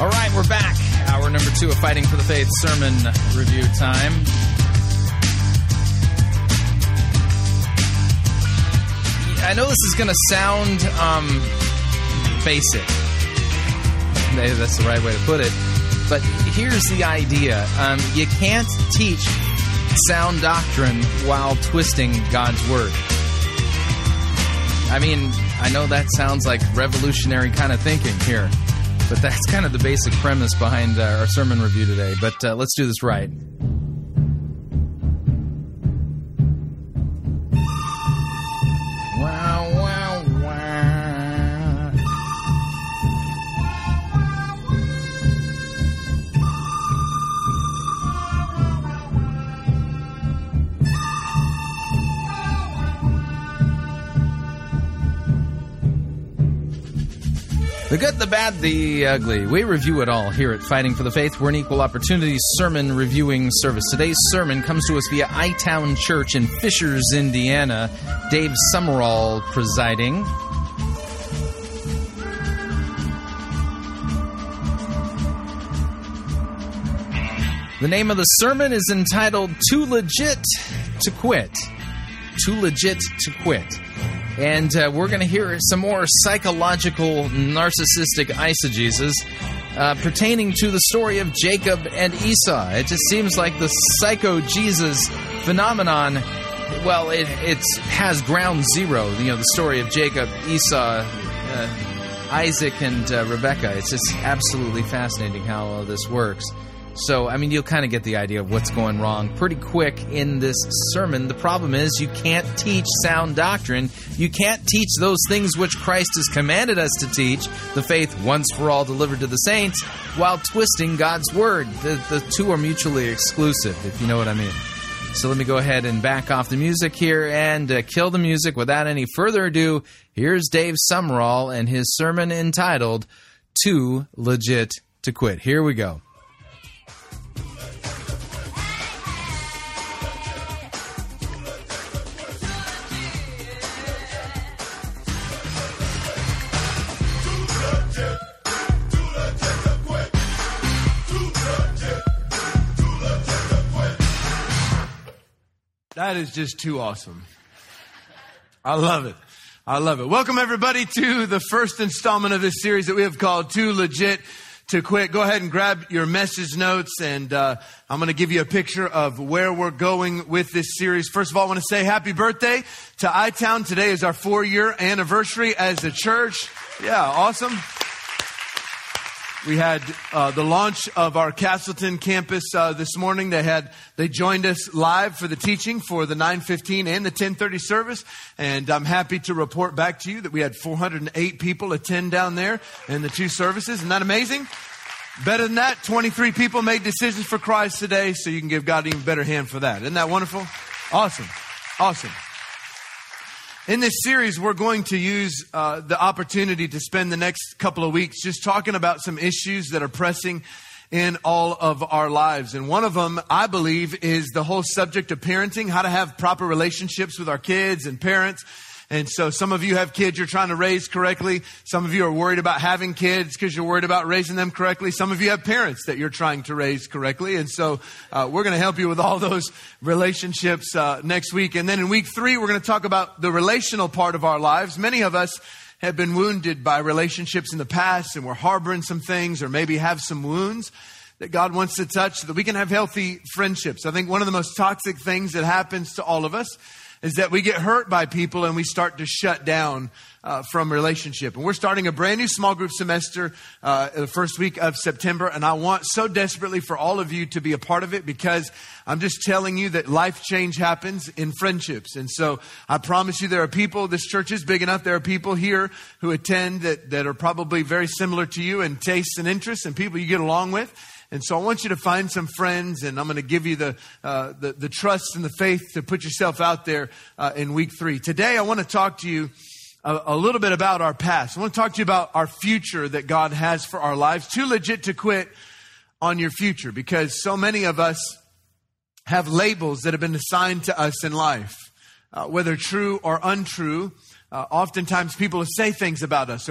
All right, we're back. Hour number 2 of Fighting for the Faith sermon review time. I know this is going to sound basic. Maybe that's the right way to put it. But here's the idea. You can't teach sound doctrine while twisting God's word. I mean, I know that sounds like revolutionary kind of thinking here, but that's kind of the basic premise behind our sermon review today. But let's do this right. The good, the bad, the ugly. We review it all here at Fighting for the Faith. We're an equal opportunity sermon reviewing service. Today's sermon comes to us via iTown Church in Fishers, Indiana. Dave Sumrall presiding. The name of the sermon is entitled Too Legit to Quit. Too Legit to Quit. And we're going to hear some more psychological, narcissistic eisegesis pertaining to the story of Jacob and Esau. It just seems like the psycho-Jesus phenomenon, well, it has ground zero. You know, the story of Jacob, Esau, Isaac, and Rebecca. It's just absolutely fascinating how all this works. So, I mean, you'll kind of get the idea of what's going wrong pretty quick in this sermon. The problem is you can't teach sound doctrine. You can't teach those things which Christ has commanded us to teach, the faith once for all delivered to the saints, while twisting God's word. The two are mutually exclusive, if you know what I mean. So let me go ahead and back off the music here and kill the music. Without any further ado, here's Dave Sumrall and his sermon entitled, Too Legit to Quit. Here we go. That is just too awesome. I love it. I love it. Welcome, everybody, to the first installment of this series that we have called Too Legit to Quit. Go ahead and grab your message notes, and I'm going to give you a picture of where we're going with this series. First of all, I want to say happy birthday to iTown. Today is our 4-year anniversary as a church. Yeah, awesome. We had the launch of our Castleton campus this morning. They joined us live for the teaching for the 9:15 and the 10:30 service. And I'm happy to report back to you that we had 408 people attend down there in the two services. Isn't that amazing? Better than that, 23 people made decisions for Christ today. So you can give God an even better hand for that. Isn't that wonderful? Awesome. Awesome. In this series, we're going to use the opportunity to spend the next couple of weeks just talking about some issues that are pressing in all of our lives. And one of them, I believe, is the whole subject of parenting, how to have proper relationships with our kids and parents. And so some of you have kids you're trying to raise correctly. Some of you are worried about having kids because you're worried about raising them correctly. Some of you have parents that you're trying to raise correctly. And so we're going to help you with all those relationships next week. And then in week 3, we're going to talk about the relational part of our lives. Many of us have been wounded by relationships in the past, and we're harboring some things or maybe have some wounds that God wants to touch so that we can have healthy friendships. I think one of the most toxic things that happens to all of us is that we get hurt by people and we start to shut down from relationship. And we're starting a brand new small group semester the first week of September. And I want so desperately for all of you to be a part of it, because I'm just telling you that life change happens in friendships. And so I promise you there are people, this church is big enough, there are people here who attend that are probably very similar to you in tastes and interests and people you get along with. And so I want you to find some friends, and I'm going to give you the trust and the faith to put yourself out there in week 3. Today, I want to talk to you a little bit about our past. I want to talk to you about our future that God has for our lives. Too legit to quit on your future, because so many of us have labels that have been assigned to us in life, whether true or untrue. Oftentimes people say things about us.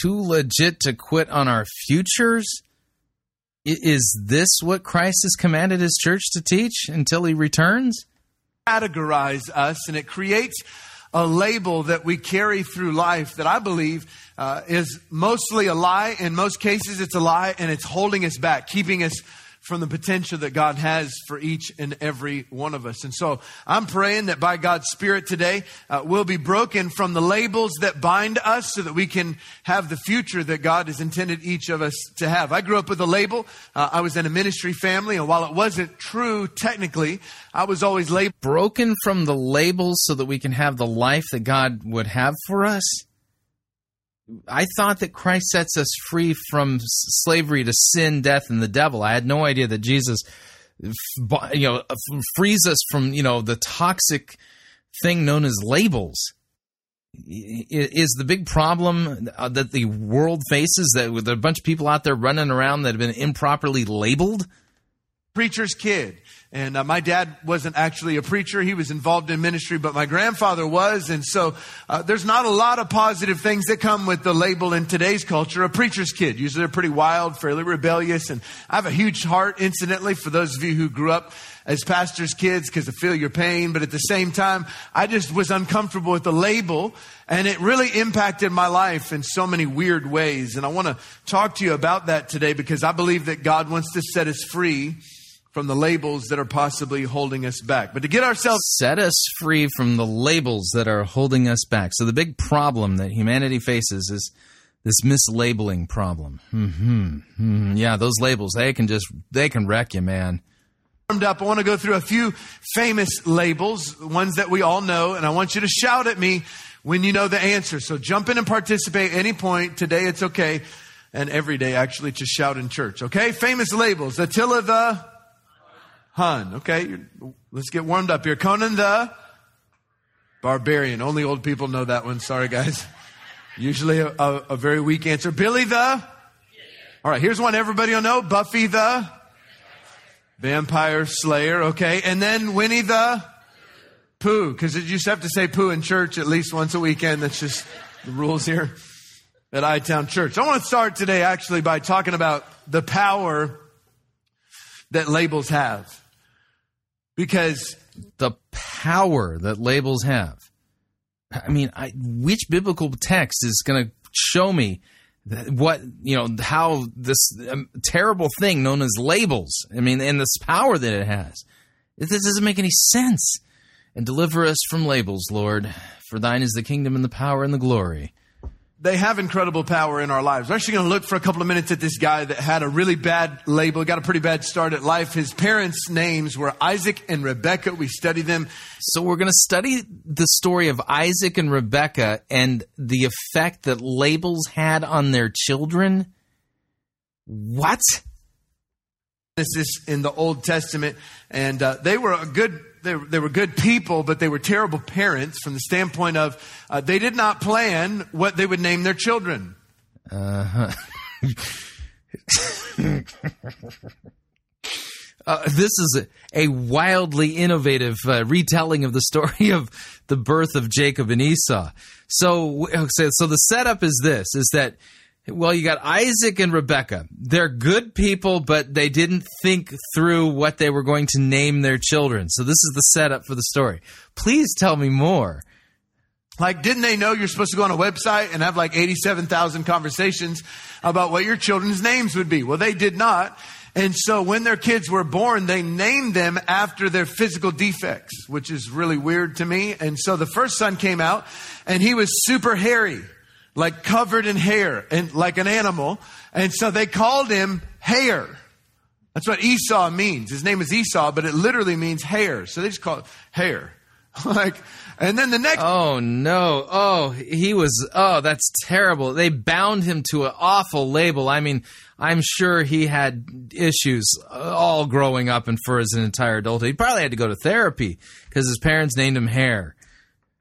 Too legit to quit on our futures? Is this what Christ has commanded his church to teach until he returns? Categorize us, and it creates a label that we carry through life that I believe is mostly a lie. In most cases, it's a lie, and it's holding us back, keeping us from the potential that God has for each and every one of us. And so I'm praying that by God's Spirit today, we'll be broken from the labels that bind us so that we can have the future that God has intended each of us to have. I grew up with a label. I was in a ministry family, and while it wasn't true technically, I was always labeled. Broken from the labels so that we can have the life that God would have for us? I thought that Christ sets us free from slavery to sin, death, and the devil. I had no idea that Jesus, frees us from, the toxic thing known as labels. Is the big problem that the world faces that with a bunch of people out there running around that have been improperly labeled? Preacher's kid. And my dad wasn't actually a preacher. He was involved in ministry, but my grandfather was. And so there's not a lot of positive things that come with the label in today's culture. A preacher's kid. Usually they're pretty wild, fairly rebellious. And I have a huge heart, incidentally, for those of you who grew up as pastor's kids, because I feel your pain. But at the same time, I just was uncomfortable with the label, and it really impacted my life in so many weird ways. And I want to talk to you about that today, because I believe that God wants to set us free from the labels that are possibly holding us back. But to get ourselves... Set us free from the labels that are holding us back. So the big problem that humanity faces is this mislabeling problem. Yeah, those labels, they can wreck you, man. Up, I want to go through a few famous labels, ones that we all know, and I want you to shout at me when you know the answer. So jump in and participate at any point. Today it's okay, and every day actually, to shout in church, okay? Famous labels. Attila the... Hun. Okay, let's get warmed up here. Conan the Barbarian. Only old people know that one. Sorry, guys. Usually a very weak answer. Billy the... All right, here's one everybody will know. Buffy the Vampire Slayer. Okay, and then Winnie the Pooh. Because you just have to say Pooh in church at least once a weekend. That's just the rules here at iTown Church. I want to start today actually by talking about the power that labels have. Because the power that labels have. I mean, which biblical text is going to show me how this terrible thing known as labels, I mean, and this power that it has? This doesn't make any sense. And deliver us from labels, Lord, for thine is the kingdom and the power and the glory. They have incredible power in our lives. We're actually going to look for a couple of minutes at this guy that had a really bad label, got a pretty bad start at life. His parents' names were Isaac and Rebecca. We study them. So we're going to study the story of Isaac and Rebecca and the effect that labels had on their children. What? This is in the Old Testament, and they were good people, but they were terrible parents from the standpoint of they did not plan what they would name their children. This is a wildly innovative retelling of the story of the birth of Jacob and Esau. So the setup is this, is that, well, you got Isaac and Rebecca. They're good people, but they didn't think through what they were going to name their children. So this is the setup for the story. Please tell me more. Like, didn't they know you're supposed to go on a website and have like 87,000 conversations about what your children's names would be? Well, they did not. And so when their kids were born, they named them after their physical defects, which is really weird to me. And so the first son came out, and he was super hairy, like covered in hair and like an animal. And so they called him Hair. That's what Esau means. His name is Esau, but it literally means hair. So they just call it Hair. And then the next... Oh, no. Oh, he was... Oh, that's terrible. They bound him to an awful label. I mean, I'm sure he had issues all growing up and for his entire adulthood. He probably had to go to therapy because his parents named him Hair.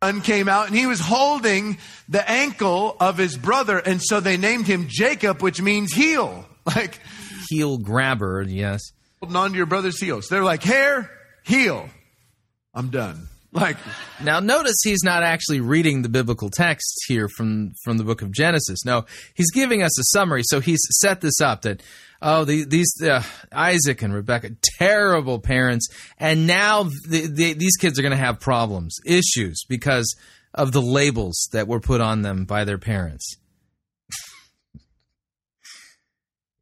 Son came out, and he was holding the ankle of his brother, and so they named him Jacob, which means heel. Like heel grabber, yes. Holding on to your brother's heels. They're like, Hair, heel. I'm done. Like, now notice he's not actually reading the biblical text here from the book of Genesis. No, he's giving us a summary. So he's set this up that, Isaac and Rebecca, terrible parents. And now these kids are going to have problems, issues, because of the labels that were put on them by their parents.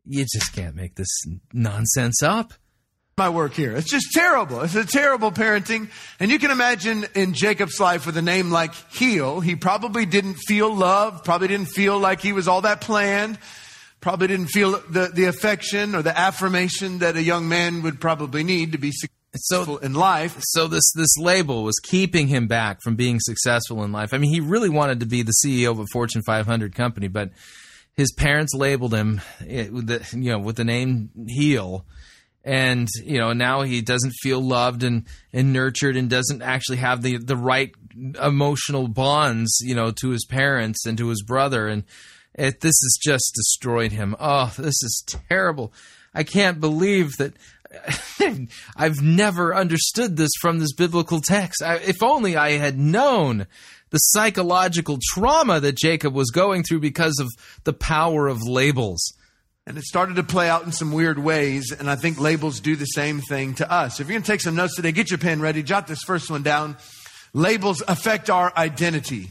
you just can't make this nonsense up. My work here. It's just terrible. It's a terrible parenting. And you can imagine in Jacob's life with a name like Heel, he probably didn't feel love, probably didn't feel like he was all that planned, probably didn't feel the affection or the affirmation that a young man would probably need to be successful in life. So this label was keeping him back from being successful in life. I mean, he really wanted to be the CEO of a Fortune 500 company, but his parents labeled him with the name Heel. And, now he doesn't feel loved and nurtured and doesn't actually have the right emotional bonds, to his parents and to his brother. And this has just destroyed him. Oh, this is terrible. I can't believe that I've never understood this from this biblical text. If only I had known the psychological trauma that Jacob was going through because of the power of labels. And it started to play out in some weird ways, and I think labels do the same thing to us. If you're going to take some notes today, get your pen ready. Jot this first one down. Labels affect our identity.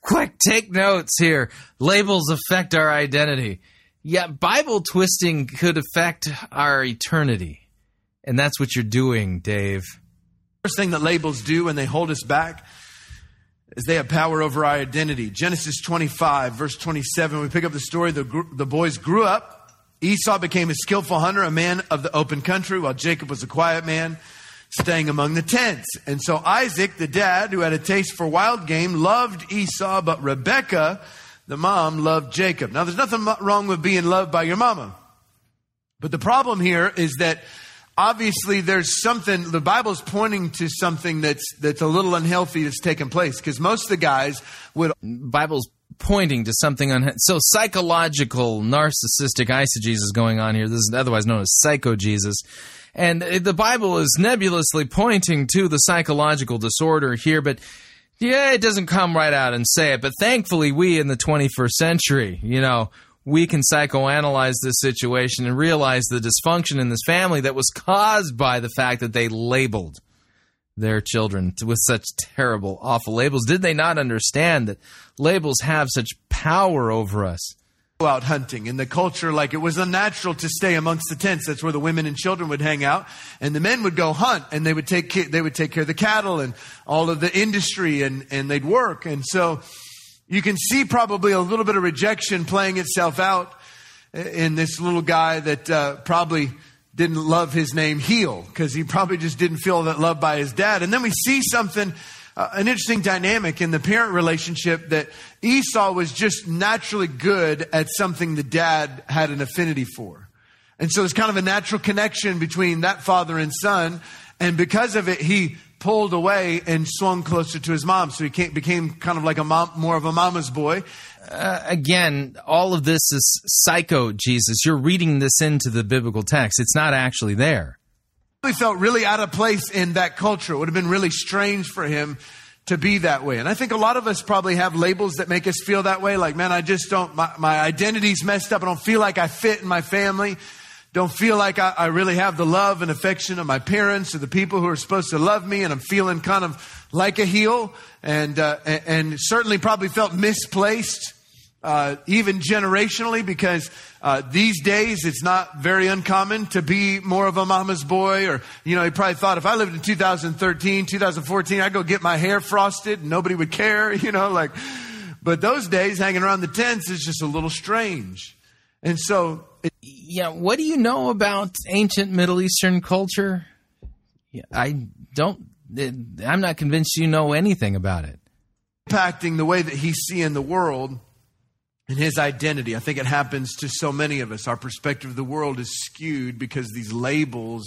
Quick, take notes here. Labels affect our identity. Yeah, Bible twisting could affect our eternity. And that's what you're doing, Dave. First thing that labels do when they hold us back is they have power over our identity. Genesis 25, verse 27, we pick up the story. The boys grew up. Esau became a skillful hunter, a man of the open country, while Jacob was a quiet man, staying among the tents. And so Isaac, the dad, who had a taste for wild game, loved Esau, but Rebekah, the mom, loved Jacob. Now, there's nothing wrong with being loved by your mama. But the problem here is that obviously, there's something, the Bible's pointing to something that's a little unhealthy that's taken place, because most of the guys would... Bible's pointing to something unhealthy. So psychological, narcissistic eisegesis is going on here. This is otherwise known as psychogesis. And the Bible is nebulously pointing to the psychological disorder here, but yeah, it doesn't come right out and say it. But thankfully, we in the 21st century, we can psychoanalyze this situation and realize the dysfunction in this family that was caused by the fact that they labeled their children with such terrible, awful labels. Did they not understand that labels have such power over us? Out hunting in the culture, like it was unnatural to stay amongst the tents. That's where the women and children would hang out, and the men would go hunt, and they would take care of the cattle and all of the industry, and they'd work, and so. You can see probably a little bit of rejection playing itself out in this little guy that probably didn't love his name Heel, because he probably just didn't feel that love by his dad. And then we see something, an interesting dynamic in the parent relationship, that Esau was just naturally good at something the dad had an affinity for. And so there's kind of a natural connection between that father and son. And because of it, he pulled away and swung closer to his mom. So he became kind of like a mom, more of a mama's boy. Again, all of this is psychogesis. You're reading this into the biblical text. It's not actually there. He felt really out of place in that culture. It would have been really strange for him to be that way. And I think a lot of us probably have labels that make us feel that way. Like, man, I just don't, my identity's messed up. I don't feel like I fit in my family. Don't feel like I really have the love and affection of my parents or the people who are supposed to love me, and I'm feeling kind of like a heel, and certainly probably felt misplaced, even generationally, because these days it's not very uncommon to be more of a mama's boy. Or, he probably thought, if I lived in 2013, 2014, I'd go get my hair frosted and nobody would care, But those days, hanging around the tents is just a little strange. And so... what do you know about ancient Middle Eastern culture? Yeah, I'm not convinced you know anything about it. Impacting the way that he's seeing the world and his identity. I think it happens to so many of us. Our perspective of the world is skewed because these labels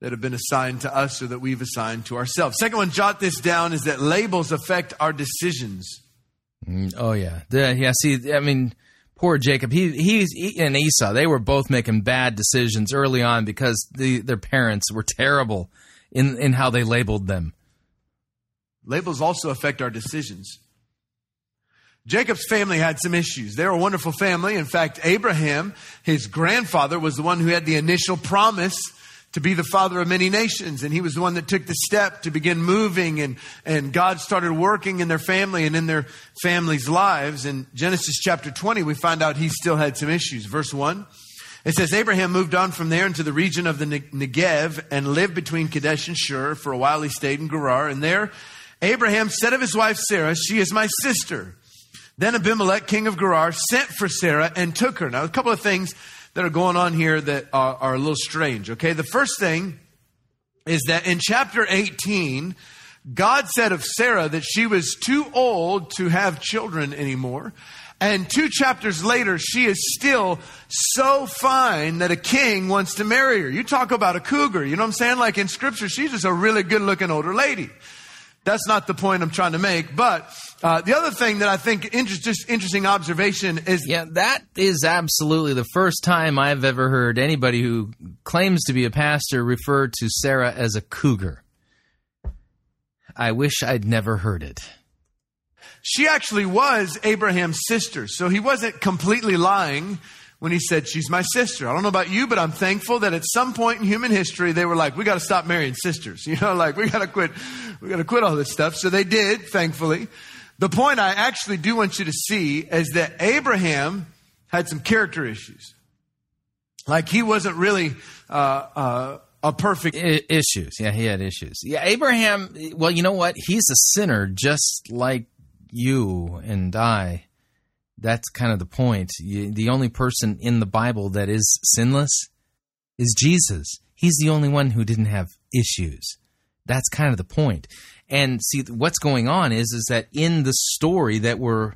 that have been assigned to us or that we've assigned to ourselves. Second one, jot this down, is that labels affect our decisions. Oh, yeah. Poor Jacob, he and Esau, they were both making bad decisions early on because their parents were terrible in how they labeled them. Labels also affect our decisions. Jacob's family had some issues. They were a wonderful family. In fact, Abraham, his grandfather, was the one who had the initial promise to be the father of many nations. And he was the one that took the step to begin moving, and God started working in their family and in their family's lives. In Genesis chapter 20, we find out he still had some issues. Verse 1, it says, Abraham moved on from there into the region of the Negev and lived between Kadesh and Shur. For a while he stayed in Gerar. And there Abraham said of his wife Sarah, she is my sister. Then Abimelech, king of Gerar, sent for Sarah and took her. Now, a couple of things that are going on here that are a little strange, okay? The first thing is that in chapter 18, God said of Sarah that she was too old to have children anymore. And two chapters later, she is still so fine that a king wants to marry her. You talk about a cougar, you know what I'm saying? Like in Scripture, she's just a really good-looking older lady. That's not the point I'm trying to make. But the other thing that I think interesting observation is... Yeah, that is absolutely the first time I've ever heard anybody who claims to be a pastor refer to Sarah as a cougar. I wish I'd never heard it. She actually was Abraham's sister, so he wasn't completely lying when he said, she's my sister. I don't know about you, but I'm thankful that at some point in human history, they were like, we got to stop marrying sisters. You know, like, we got to quit all this stuff. So they did, thankfully. The point I actually do want you to see is that Abraham had some character issues. Like, he wasn't really a perfect... Issues. Yeah, he had issues. Yeah, Abraham, well, you know what? He's a sinner just like you and I. That's kind of the point. The only person in the Bible that is sinless is Jesus. He's the only one who didn't have issues. That's kind of the point. And see, what's going on is that in the story that we're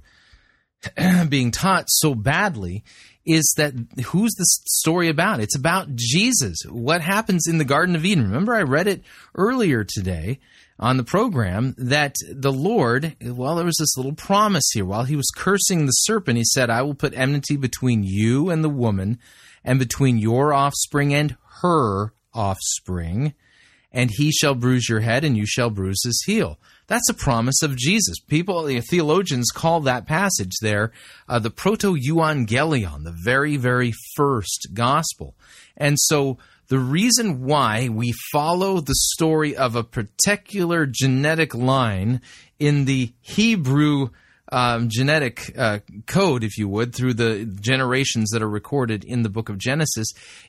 being taught so badly is that who's the story about? It's about Jesus. What happens in the Garden of Eden? Remember, I read it earlier today on the program that the Lord, well, there was this little promise here. While he was cursing the serpent, he said, I will put enmity between you and the woman and between your offspring and her offspring, and he shall bruise your head and you shall bruise his heel. That's a promise of Jesus. People, theologians call that passage there the Proto-Euangelion, the very, very first gospel. And so the reason why we follow the story of a particular genetic line in the Hebrew genetic code, if you would, through the generations that are recorded in the book of Genesis,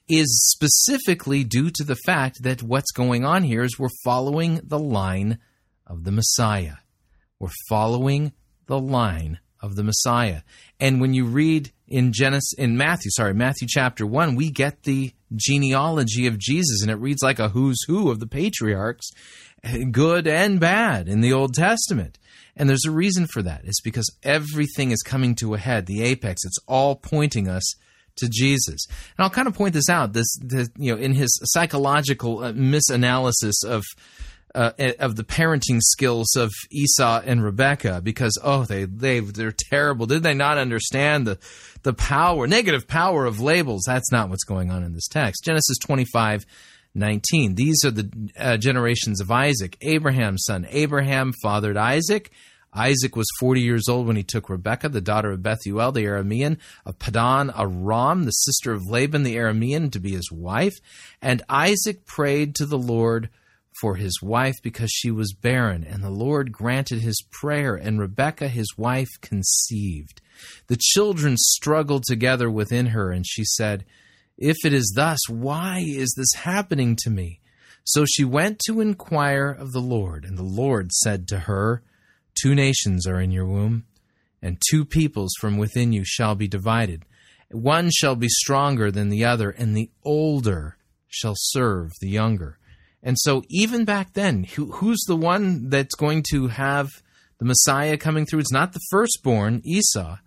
is specifically due to the fact that what's going on here is we're following the line of the Messiah. We're following the line of the Messiah. And when you read in Matthew chapter 1, we get the genealogy of Jesus, and it reads like a who's who of the patriarchs, good and bad, in the Old Testament. And there's a reason for that. It's because everything is coming to a head, the apex. It's all pointing us to Jesus. And I'll kind of point this out, in his psychological misanalysis of the parenting skills of Esau and Rebekah, because, they're terrible. Did they not understand the power, negative power of labels? That's not what's going on in this text. Genesis 25:19. These are the generations of Isaac, Abraham's son. Abraham fathered Isaac. Isaac was 40 years old when he took Rebekah, the daughter of Bethuel, the Aramean, of Padan Aram, the sister of Laban, the Aramean, to be his wife. And Isaac prayed to the Lord for his wife because she was barren, and the Lord granted his prayer, and Rebekah, his wife, conceived. The children struggled together within her, and she said, if it is thus, why is this happening to me? So she went to inquire of the Lord, and the Lord said to her, 2 nations are in your womb, and 2 peoples from within you shall be divided. One shall be stronger than the other, and the older shall serve the younger. And so even back then, who's the one that's going to have the Messiah coming through? It's not the firstborn, Esau.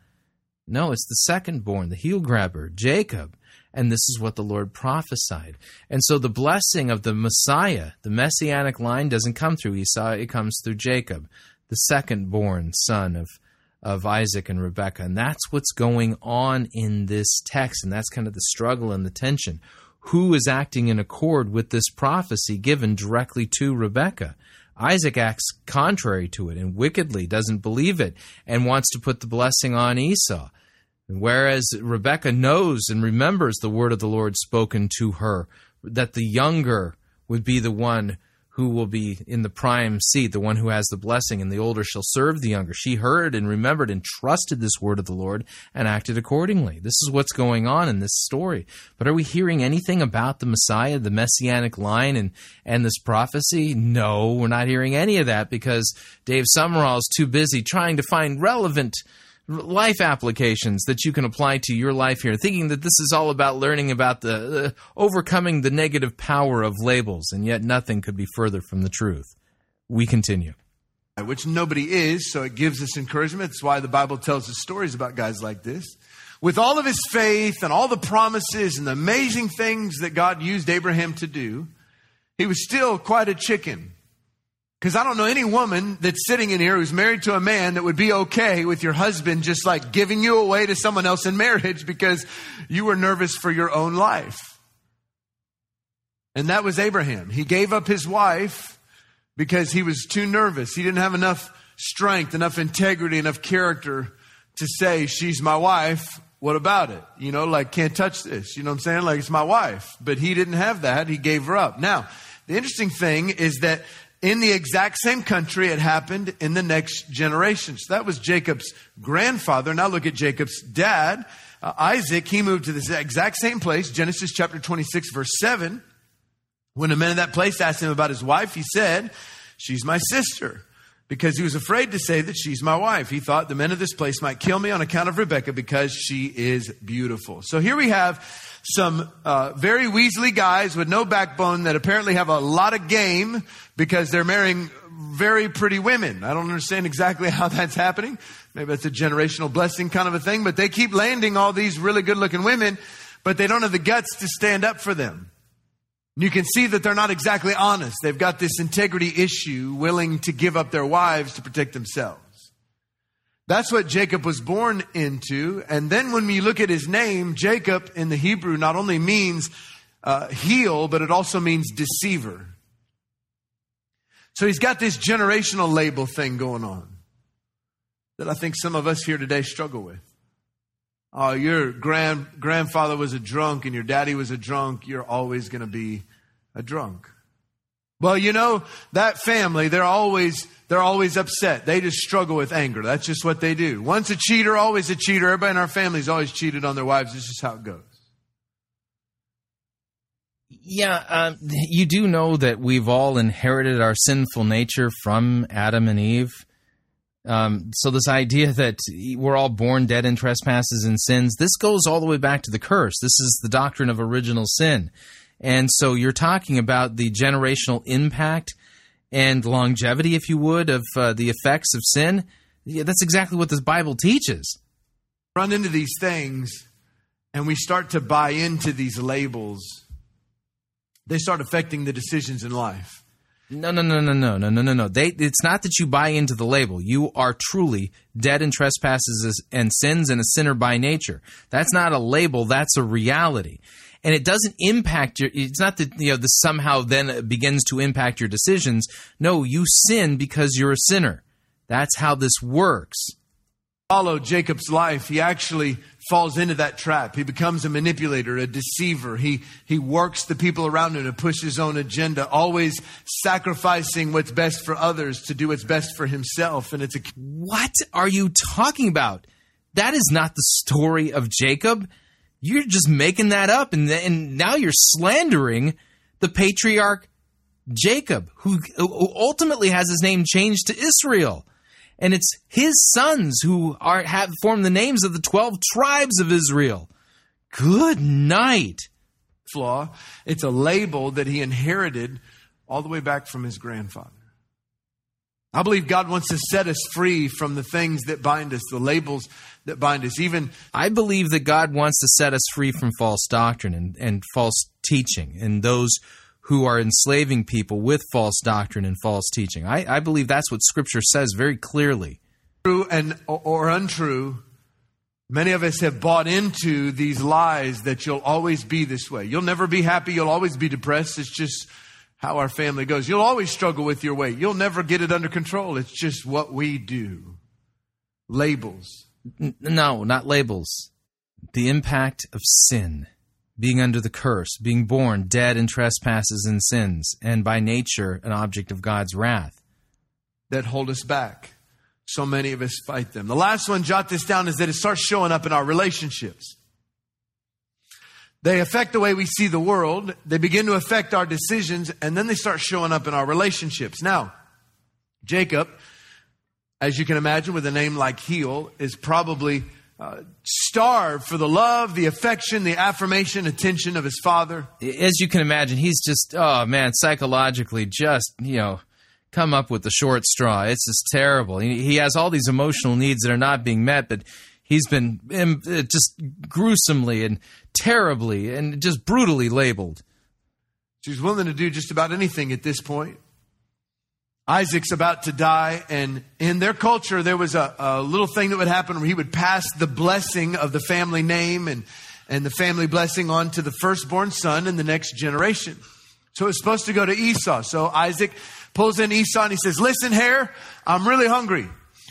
No, it's the secondborn, the heel grabber, Jacob. And this is what the Lord prophesied. And so the blessing of the Messiah, the messianic line, doesn't come through Esau. It comes through Jacob, the secondborn son of Isaac and Rebekah. And that's what's going on in this text. And that's kind of the struggle and the tension. Who is acting in accord with this prophecy given directly to Rebekah? Isaac acts contrary to it and wickedly doesn't believe it and wants to put the blessing on Esau, whereas Rebekah knows and remembers the word of the Lord spoken to her that the younger would be the one who will be in the prime seat, the one who has the blessing, and the older shall serve the younger. She heard and remembered and trusted this word of the Lord and acted accordingly. This is what's going on in this story. But are we hearing anything about the Messiah, the messianic line, and this prophecy? No, we're not hearing any of that because Dave Sumrall is too busy trying to find relevant life applications that you can apply to your life here, thinking that this is all about learning about the overcoming the negative power of labels, and yet nothing could be further from the truth. We continue. Which nobody is, so it gives us encouragement. That's why the Bible tells us stories about guys like this. With all of his faith and all the promises and the amazing things that God used Abraham to do, he was still quite a chicken. Because I don't know any woman that's sitting in here who's married to a man that would be okay with your husband just like giving you away to someone else in marriage because you were nervous for your own life. And that was Abraham. He gave up his wife because he was too nervous. He didn't have enough strength, enough integrity, enough character to say, she's my wife. What about it? You know, like, can't touch this. You know what I'm saying? Like, it's my wife. But he didn't have that. He gave her up. Now, the interesting thing is that in the exact same country, it happened in the next generation. So that was Jacob's grandfather. Now look at Jacob's dad, Isaac. He moved to this exact same place, Genesis chapter 26, verse 7. When a man in that place asked him about his wife, he said, she's my sister, because he was afraid to say that she's my wife. He thought the men of this place might kill me on account of Rebekah because she is beautiful. So here we have some very weaselly guys with no backbone that apparently have a lot of game because they're marrying very pretty women. I don't understand exactly how that's happening. Maybe that's a generational blessing kind of a thing, but they keep landing all these really good looking women, but they don't have the guts to stand up for them. And you can see that they're not exactly honest. They've got this integrity issue, willing to give up their wives to protect themselves. That's what Jacob was born into. And then when we look at his name, Jacob in the Hebrew not only means heel, but it also means deceiver. So he's got this generational label thing going on that I think some of us here today struggle with. Oh, your grandfather was a drunk and your daddy was a drunk. You're always going to be a drunk. Well, you know, that family, they're always upset. They just struggle with anger. That's just what they do. Once a cheater, always a cheater. Everybody in our family's always cheated on their wives. This is how it goes. Yeah, you do know that we've all inherited our sinful nature from Adam and Eve. So this idea that we're all born dead in trespasses and sins, this goes all the way back to the curse. This is the doctrine of original sin. And so you're talking about the generational impact and longevity, if you would, of the effects of sin. Yeah, that's exactly what this Bible teaches. Run into these things, and we start to buy into these labels. They start affecting the decisions in life. No. It's not that you buy into the label. You are truly dead in trespasses and sins and a sinner by nature. That's not a label. That's a reality. And it doesn't impact your, it's not that, you know, this somehow then begins to impact your decisions. No, you sin because you're a sinner. That's how this works. Follow Jacob's life. He actually falls into that trap. He becomes a manipulator, a deceiver. He works the people around him to push his own agenda, always sacrificing what's best for others to do what's best for himself. And it's a... What are you talking about? That is not the story of Jacob. You're just making that up, and now you're slandering the patriarch Jacob, who ultimately has his name changed to Israel. And it's his sons who form the names of the 12 tribes of Israel. Good night. Flaw. It's a label that he inherited all the way back from his grandfather. I believe God wants to set us free from the things that bind us, the labels that bind us. Even I believe that God wants to set us free from false doctrine and false teaching and those who are enslaving people with false doctrine and false teaching. I believe that's what Scripture says very clearly. True and or untrue, many of us have bought into these lies that you'll always be this way. You'll never be happy. You'll always be depressed. It's just how our family goes. You'll always struggle with your weight. You'll never get it under control. It's just what we do. Labels. No, not labels. The impact of sin. being under the curse, being born dead in trespasses and sins, and by nature an object of God's wrath. That hold us back. So many of us fight them. The last one, jot this down, is that it starts showing up in our relationships. They affect the way we see the world. They begin to affect our decisions, and then they start showing up in our relationships. Now, Jacob, as you can imagine, with a name like Heel, is probably starved for the love, the affection, the affirmation, attention of his father. As you can imagine, he's just, oh man, psychologically just, you know, come up with the short straw. It's just terrible. He has all these emotional needs that are not being met, but he's been just gruesomely and terribly and just brutally labeled. She's willing to do just about anything at this point. Isaac's about to die, and in their culture, there was a little thing that would happen where he would pass the blessing of the family name and the family blessing on to the firstborn son in the next generation. So it's supposed to go to Esau. So Isaac pulls in Esau and he says, listen, Hare, I'm really hungry.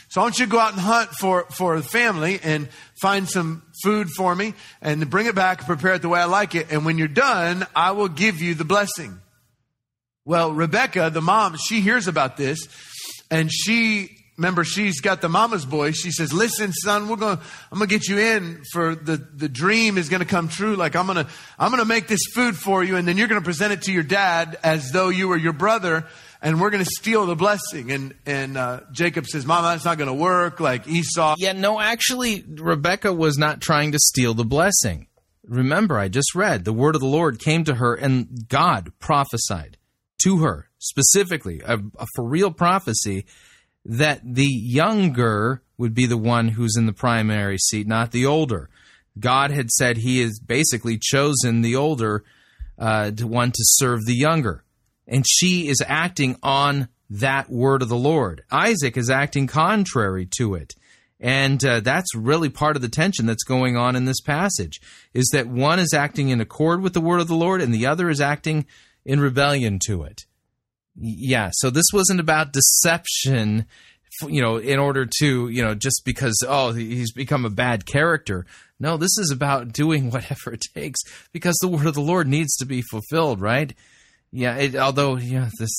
So I want you to go out and hunt for the family and find some food for me and bring it back, prepare it the way I like it. And when you're done, I will give you the blessing. Well, Rebecca, the mom, she hears about this and she's got the mama's boy. She says, listen, son, I'm going to get you in for the dream is going to come true. Like I'm going to make this food for you. And then you're going to present it to your dad as though you were your brother. And we're going to steal the blessing. And Jacob says, Mama, that's not going to work, like Esau. Yeah, no, actually, Rebecca was not trying to steal the blessing. Remember, I just read, the word of the Lord came to her, and God prophesied to her, specifically, a for real prophecy, that the younger would be the one who's in the primary seat, not the older. God had said he has basically chosen the older one to serve the younger. And she is acting on that word of the Lord. Isaac is acting contrary to it. And that's really part of the tension that's going on in this passage, is that one is acting in accord with the word of the Lord and the other is acting in rebellion to it. Yeah, so this wasn't about deception, you know, in order to, you know, just because, oh, he's become a bad character. No, this is about doing whatever it takes because the word of the Lord needs to be fulfilled, right? Yeah,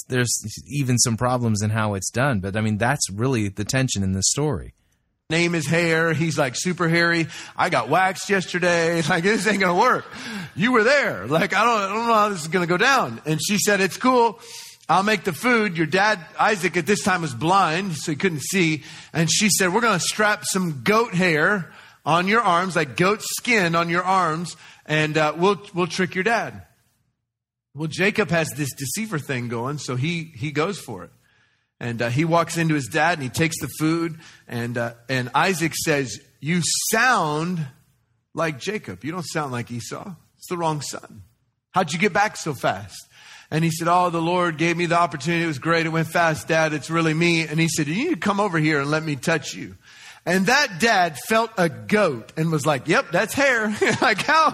there's even some problems in how it's done. But, I mean, that's really the tension in this story. Name is Hair. He's like super hairy. I got waxed yesterday. Like, this ain't going to work. You were there. Like, I don't know how this is going to go down. And she said, it's cool. I'll make the food. Your dad, Isaac, at this time was blind, so he couldn't see. And she said, we're going to strap some goat hair on your arms, like goat skin on your arms, and we'll trick your dad. Well, Jacob has this deceiver thing going, so he goes for it. And he walks into his dad and he takes the food. And Isaac says, you sound like Jacob. You don't sound like Esau. It's the wrong son. How'd you get back so fast? And he said, oh, the Lord gave me the opportunity. It was great. It went fast, Dad. It's really me. And he said, you need to come over here and let me touch you. And that dad felt a goat and was like, yep, that's hair. Like how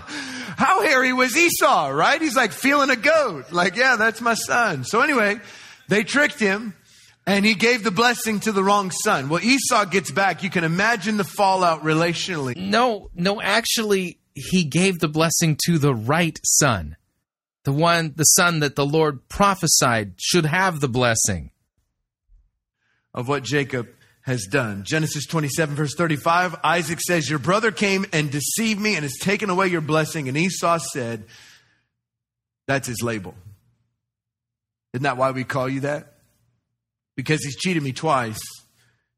hairy was Esau, right? He's like feeling a goat. Like, yeah, that's my son. So anyway, they tricked him and he gave the blessing to the wrong son. Well, Esau gets back. You can imagine the fallout relationally. No, actually, he gave the blessing to the right son. The son that the Lord prophesied should have the blessing. Of what Jacob has done. Genesis 27, verse 35, Isaac says, your brother came and deceived me and has taken away your blessing. And Esau said, that's his label. Isn't that why we call you that? Because he's cheated me twice,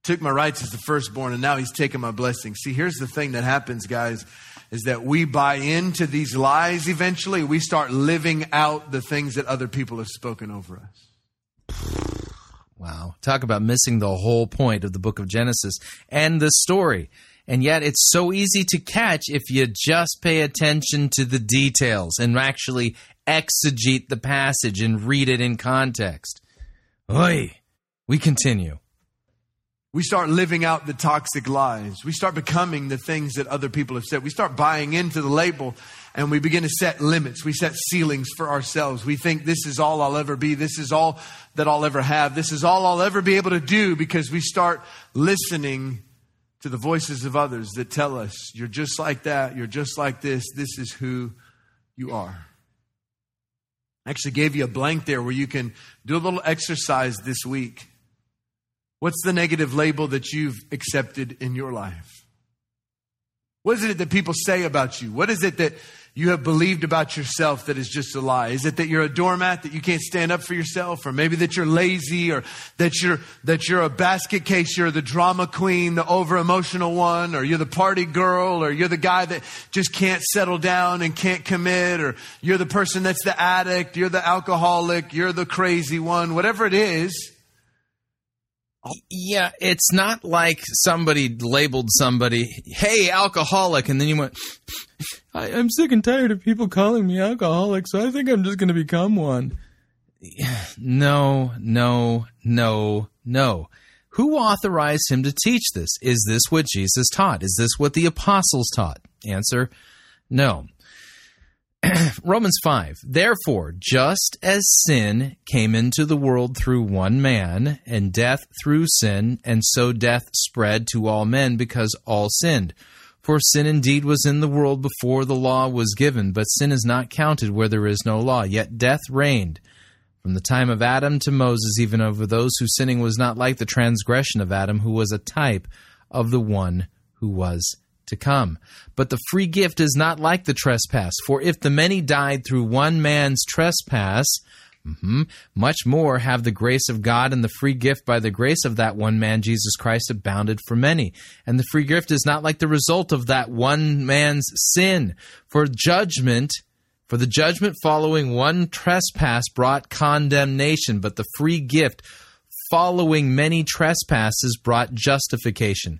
took my rights as the firstborn, and now he's taken my blessing. See, here's the thing that happens, guys, is that we buy into these lies eventually. We start living out the things that other people have spoken over us. Wow. Talk about missing the whole point of the book of Genesis and the story. And yet it's so easy to catch if you just pay attention to the details and actually exegete the passage and read it in context. Oy. We continue. We start living out the toxic lies. We start becoming the things that other people have said. We start buying into the label. And we begin to set limits. We set ceilings for ourselves. We think this is all I'll ever be. This is all that I'll ever have. This is all I'll ever be able to do, because we start listening to the voices of others that tell us, you're just like that. You're just like this. This is who you are. I actually gave you a blank there where you can do a little exercise this week. What's the negative label that you've accepted in your life? What is it that people say about you? What is it that you have believed about yourself that is just a lie? Is it that you're a doormat, that you can't stand up for yourself? Or maybe that you're lazy, or that you're a basket case, you're the drama queen, the over-emotional one, or you're the party girl, or you're the guy that just can't settle down and can't commit, or you're the person that's the addict, you're the alcoholic, you're the crazy one, whatever it is. Yeah, it's not like somebody labeled somebody, hey, alcoholic, and then you went, I'm sick and tired of people calling me alcoholic, so I think I'm just going to become one. No. Who authorized him to teach this? Is this what Jesus taught? Is this what the apostles taught? Answer, no. Romans 5, therefore, just as sin came into the world through one man, and death through sin, and so death spread to all men because all sinned. For sin indeed was in the world before the law was given, but sin is not counted where there is no law. Yet death reigned from the time of Adam to Moses, even over those whose sinning was not like the transgression of Adam, who was a type of the one who was to come. But the free gift is not like the trespass. For if the many died through one man's trespass, much more have the grace of God and the free gift by the grace of that one man, Jesus Christ, abounded for many. And the free gift is not like the result of that one man's sin. For the judgment following one trespass brought condemnation, but the free gift following many trespasses brought justification.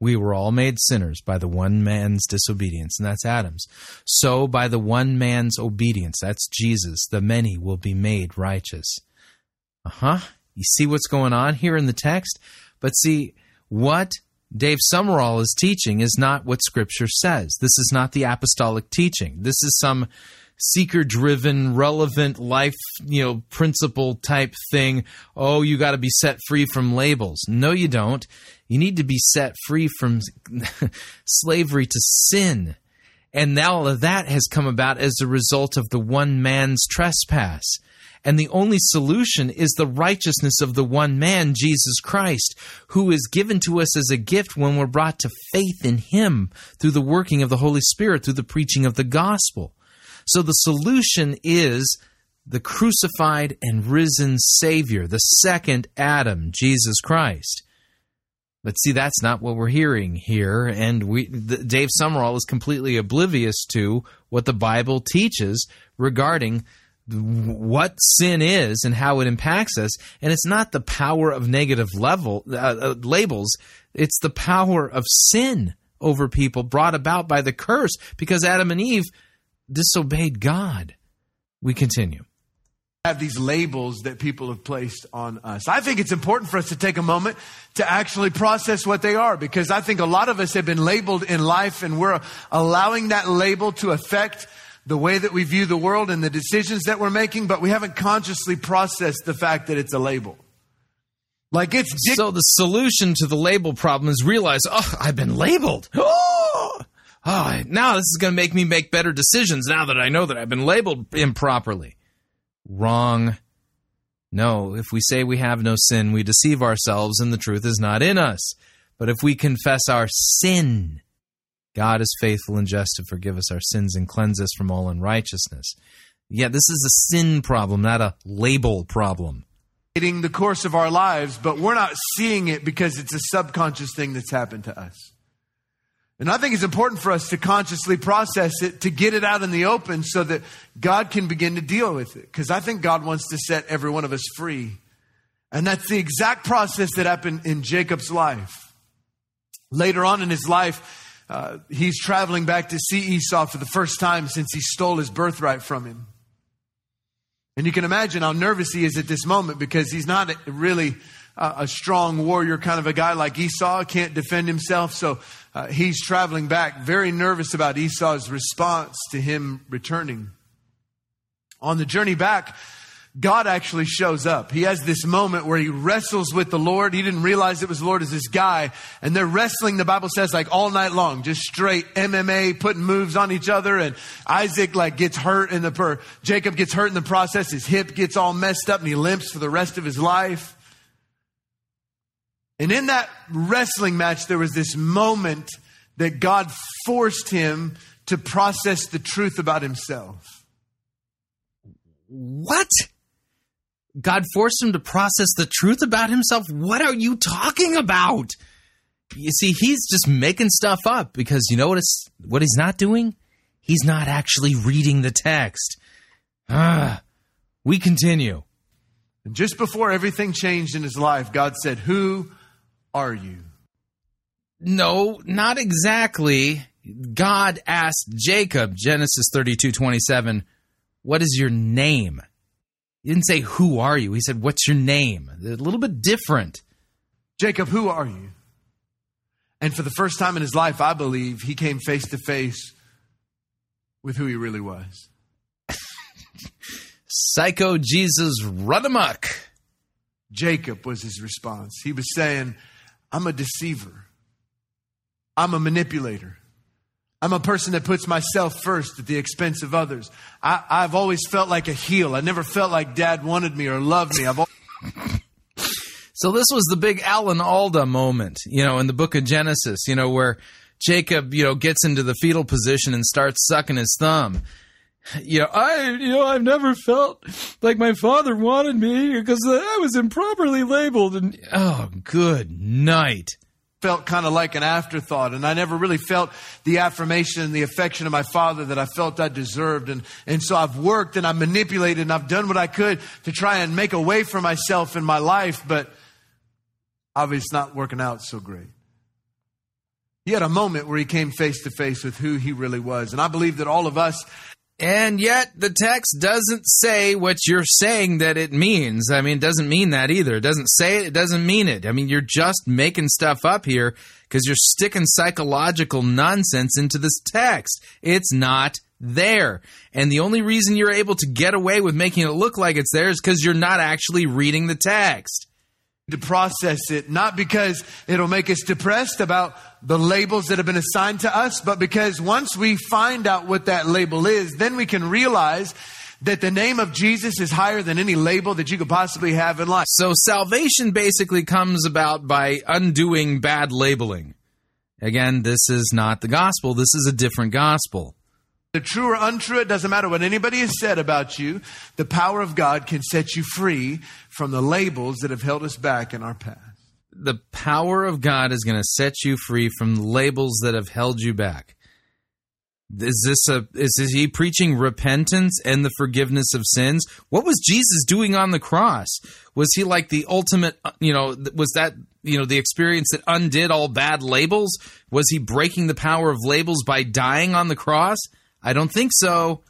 we were all made sinners by the one man's disobedience, and that's Adam's. So by the one man's obedience, that's Jesus, the many will be made righteous. You see what's going on here in the text? But see, what Dave Sumrall is teaching is not what Scripture says. This is not the apostolic teaching. This is some seeker-driven, relevant life, principle type thing. Oh, you got to be set free from labels. No, you don't. You need to be set free from slavery to sin. And all of that has come about as a result of the one man's trespass. And the only solution is the righteousness of the one man, Jesus Christ, who is given to us as a gift when we're brought to faith in him through the working of the Holy Spirit, through the preaching of the gospel. So the solution is the crucified and risen Savior, the second Adam, Jesus Christ. But see, that's not what we're hearing here, and Dave Sumrall is completely oblivious to what the Bible teaches regarding what sin is and how it impacts us. And it's not the power of negative labels, it's the power of sin over people brought about by the curse because Adam and Eve disobeyed God. We continue. Have these labels that people have placed on us. I think it's important for us to take a moment to actually process what they are, because I think a lot of us have been labeled in life, and we're allowing that label to affect the way that we view the world and the decisions that we're making, but we haven't consciously processed the fact that it's a label. So the solution to the label problem is realize, I've been labeled. Now this is going to make me make better decisions now that I know that I've been labeled improperly. Wrong. No, if we say we have no sin, we deceive ourselves and the truth is not in us. But if we confess our sin, God is faithful and just to forgive us our sins and cleanse us from all unrighteousness. Yeah, this is a sin problem, not a label problem. Hitting the course of our lives, but we're not seeing it because it's a subconscious thing that's happened to us. And I think it's important for us to consciously process it, to get it out in the open so that God can begin to deal with it. Because I think God wants to set every one of us free. And that's the exact process that happened in Jacob's life. Later on in his life, he's traveling back to see Esau for the first time since he stole his birthright from him. And you can imagine how nervous he is at this moment, because he's not really a strong warrior kind of a guy like Esau, can't defend himself. So he's traveling back, very nervous about Esau's response to him returning. On the journey back, God actually shows up. He has this moment where he wrestles with the Lord. He didn't realize it was the Lord, as this guy. And they're wrestling, the Bible says, like all night long, just straight MMA, putting moves on each other. And Isaac gets hurt Jacob gets hurt in the process. His hip gets all messed up and he limps for the rest of his life. And in that wrestling match, there was this moment that God forced him to process the truth about himself. What? God forced him to process the truth about himself? What are you talking about? You see, he's just making stuff up, because you know what he's not doing? He's not actually reading the text. We continue. And just before everything changed in his life, God said, "Who are you?" No, not exactly. God asked Jacob, Genesis 32:27, "What is your name?" He didn't say, "Who are you?" He said, "What's your name?" A little bit different. Jacob, who are you? And for the first time in his life, I believe, he came face to face with who he really was. Psycho Jesus run amok. Jacob was his response. He was saying, I'm a deceiver. I'm a manipulator. I'm a person that puts myself first at the expense of others. I've always felt like a heel. I never felt like Dad wanted me or loved me. So this was the big Alan Alda moment, in the book of Genesis, where Jacob, gets into the fetal position and starts sucking his thumb. I've never felt like my father wanted me because I was improperly labeled. And oh, good night. Felt kind of like an afterthought, and I never really felt the affirmation and the affection of my father that I felt I deserved, and so I've worked and I've manipulated and I've done what I could to try and make a way for myself in my life, but obviously it's not working out so great. He had a moment where he came face to face with who he really was, and I believe that all of us. And yet the text doesn't say what you're saying that it means. I mean, it doesn't mean that either. It doesn't say it. It doesn't mean it. I mean, you're just making stuff up here because you're sticking psychological nonsense into this text. It's not there. And the only reason you're able to get away with making it look like it's there is because you're not actually reading the text. To process it, not because it'll make us depressed about the labels that have been assigned to us, but because once we find out what that label is, then we can realize that the name of Jesus is higher than any label that you could possibly have in life. So salvation basically comes about by undoing bad labeling. Again, this is not the gospel. This is a different gospel. The true or untrue, it doesn't matter what anybody has said about you. The power of God can set you free from the labels that have held us back in our past. The power of God is going to set you free from the labels that have held you back. Is he preaching repentance and the forgiveness of sins? What was Jesus doing on the cross? Was he like the ultimate, was that, the experience that undid all bad labels? Was he breaking the power of labels by dying on the cross? I don't think so.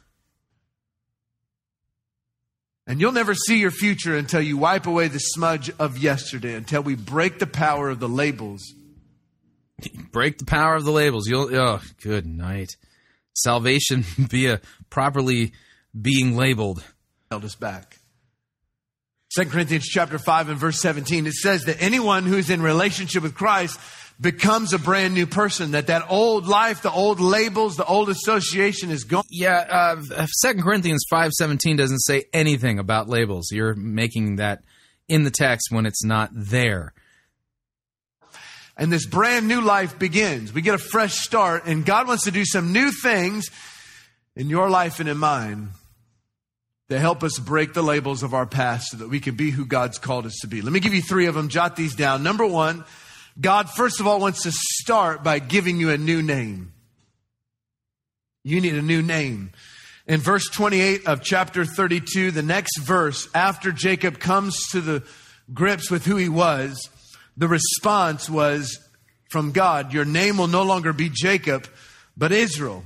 And you'll never see your future until you wipe away the smudge of yesterday, until we break the power of the labels. Break the power of the labels. Oh, good night. Salvation via properly being labeled held us back. 2 Corinthians chapter 5 and verse 17, it says that anyone who's in relationship with Christ becomes a brand new person, that old life, the old labels, the old association is gone. Yeah, 2 Corinthians 5:17 doesn't say anything about labels. You're making that in the text when it's not there. And this brand new life begins. We get a fresh start, and God wants to do some new things in your life and in mine to help us break the labels of our past so that we can be who God's called us to be. Let me give you three of them. Jot these down. Number one, God, first of all, wants to start by giving you a new name. You need a new name. In verse 28 of chapter 32, the next verse, after Jacob comes to the grips with who he was, the response was from God, your name will no longer be Jacob, but Israel.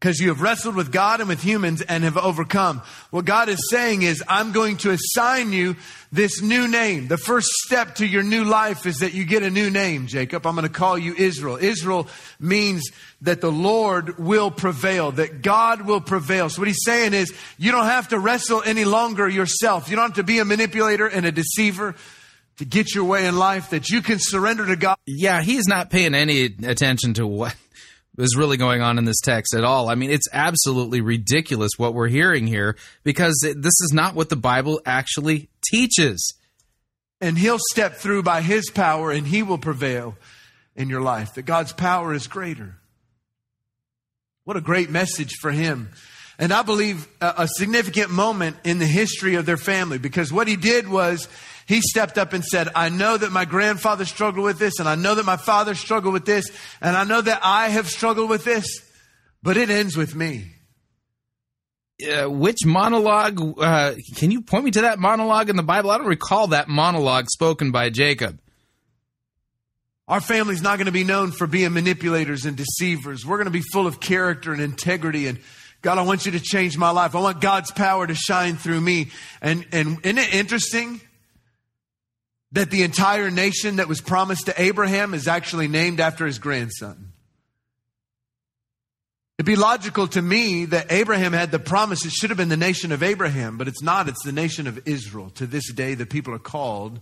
Because you have wrestled with God and with humans and have overcome. What God is saying is, I'm going to assign you this new name. The first step to your new life is that you get a new name, Jacob. I'm going to call you Israel. Israel means that the Lord will prevail, that God will prevail. So what he's saying is, you don't have to wrestle any longer yourself. You don't have to be a manipulator and a deceiver to get your way in life, that you can surrender to God. Yeah, he's not paying any attention to what is really going on in this text at all. I mean, it's absolutely ridiculous what we're hearing here, because this is not what the Bible actually teaches. And he'll step through by his power, and he will prevail in your life, that God's power is greater. What a great message for him. And I believe a significant moment in the history of their family, because what he did was he stepped up and said, I know that my grandfather struggled with this, and I know that my father struggled with this, and I know that I have struggled with this, but it ends with me. Which monologue? Can you point me to that monologue in the Bible? I don't recall that monologue spoken by Jacob. Our family's not going to be known for being manipulators and deceivers. We're going to be full of character and integrity, and God, I want you to change my life. I want God's power to shine through me. And isn't it interesting that the entire nation that was promised to Abraham is actually named after his grandson? It'd be logical to me that Abraham had the promise. It should have been the nation of Abraham, but it's not. It's the nation of Israel. To this day, the people are called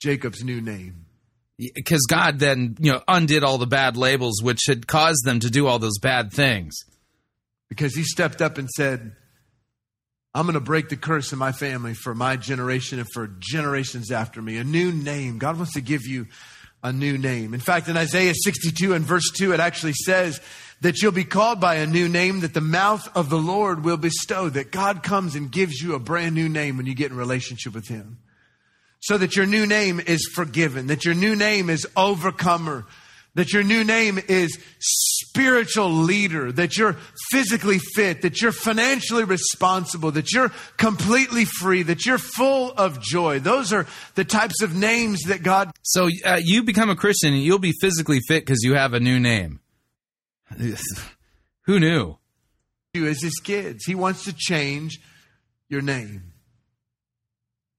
Jacob's new name. Because God then, undid all the bad labels which had caused them to do all those bad things. Because he stepped up and said, I'm going to break the curse in my family for my generation and for generations after me. A new name. God wants to give you a new name. In fact, in Isaiah 62 and verse 2, it actually says that you'll be called by a new name that the mouth of the Lord will bestow. That God comes and gives you a brand new name when you get in relationship with him. So that your new name is forgiven. That your new name is overcomer. That your new name is spiritual leader, that you're physically fit, that you're financially responsible, that you're completely free, that you're full of joy. Those are the types of names that God... So you become a Christian and you'll be physically fit because you have a new name. Who knew? You as his kids. He wants to change your name.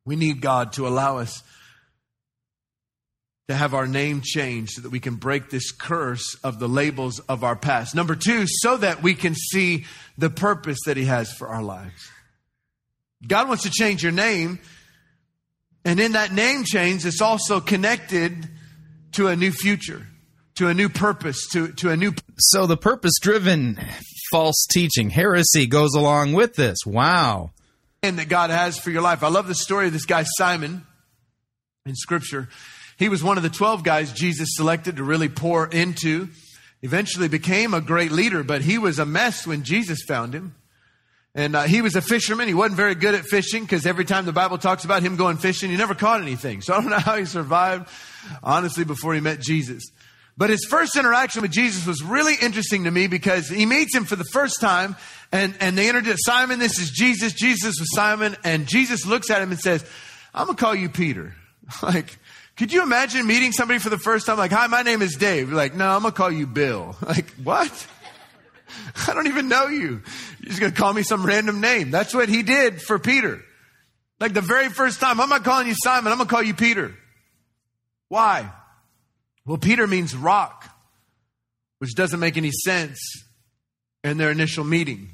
We need God to allow us to have our name changed so that we can break this curse of the labels of our past. Number two, so that we can see the purpose that he has for our lives. God wants to change your name. And in that name change, it's also connected to a new future, to a new purpose, to a new... So the purpose-driven false teaching, heresy, goes along with this. Wow. And that God has for your life. I love the story of this guy, Simon, in Scripture. He was one of the 12 guys Jesus selected to really pour into. Eventually became a great leader, but he was a mess when Jesus found him. And he was a fisherman. He wasn't very good at fishing because every time the Bible talks about him going fishing, he never caught anything. So I don't know how he survived, honestly, before he met Jesus. But his first interaction with Jesus was really interesting to me because he meets him for the first time and they introduce Simon. This is Jesus. Jesus was Simon. And Jesus looks at him and says, I'm going to call you Peter. Like... Could you imagine meeting somebody for the first time? Like, hi, my name is Dave. You're like, no, I'm going to call you Bill. Like, what? I don't even know you. You're just going to call me some random name. That's what he did for Peter. Like the very first time, I'm not calling you Simon. I'm going to call you Peter. Why? Well, Peter means rock, which doesn't make any sense in their initial meeting.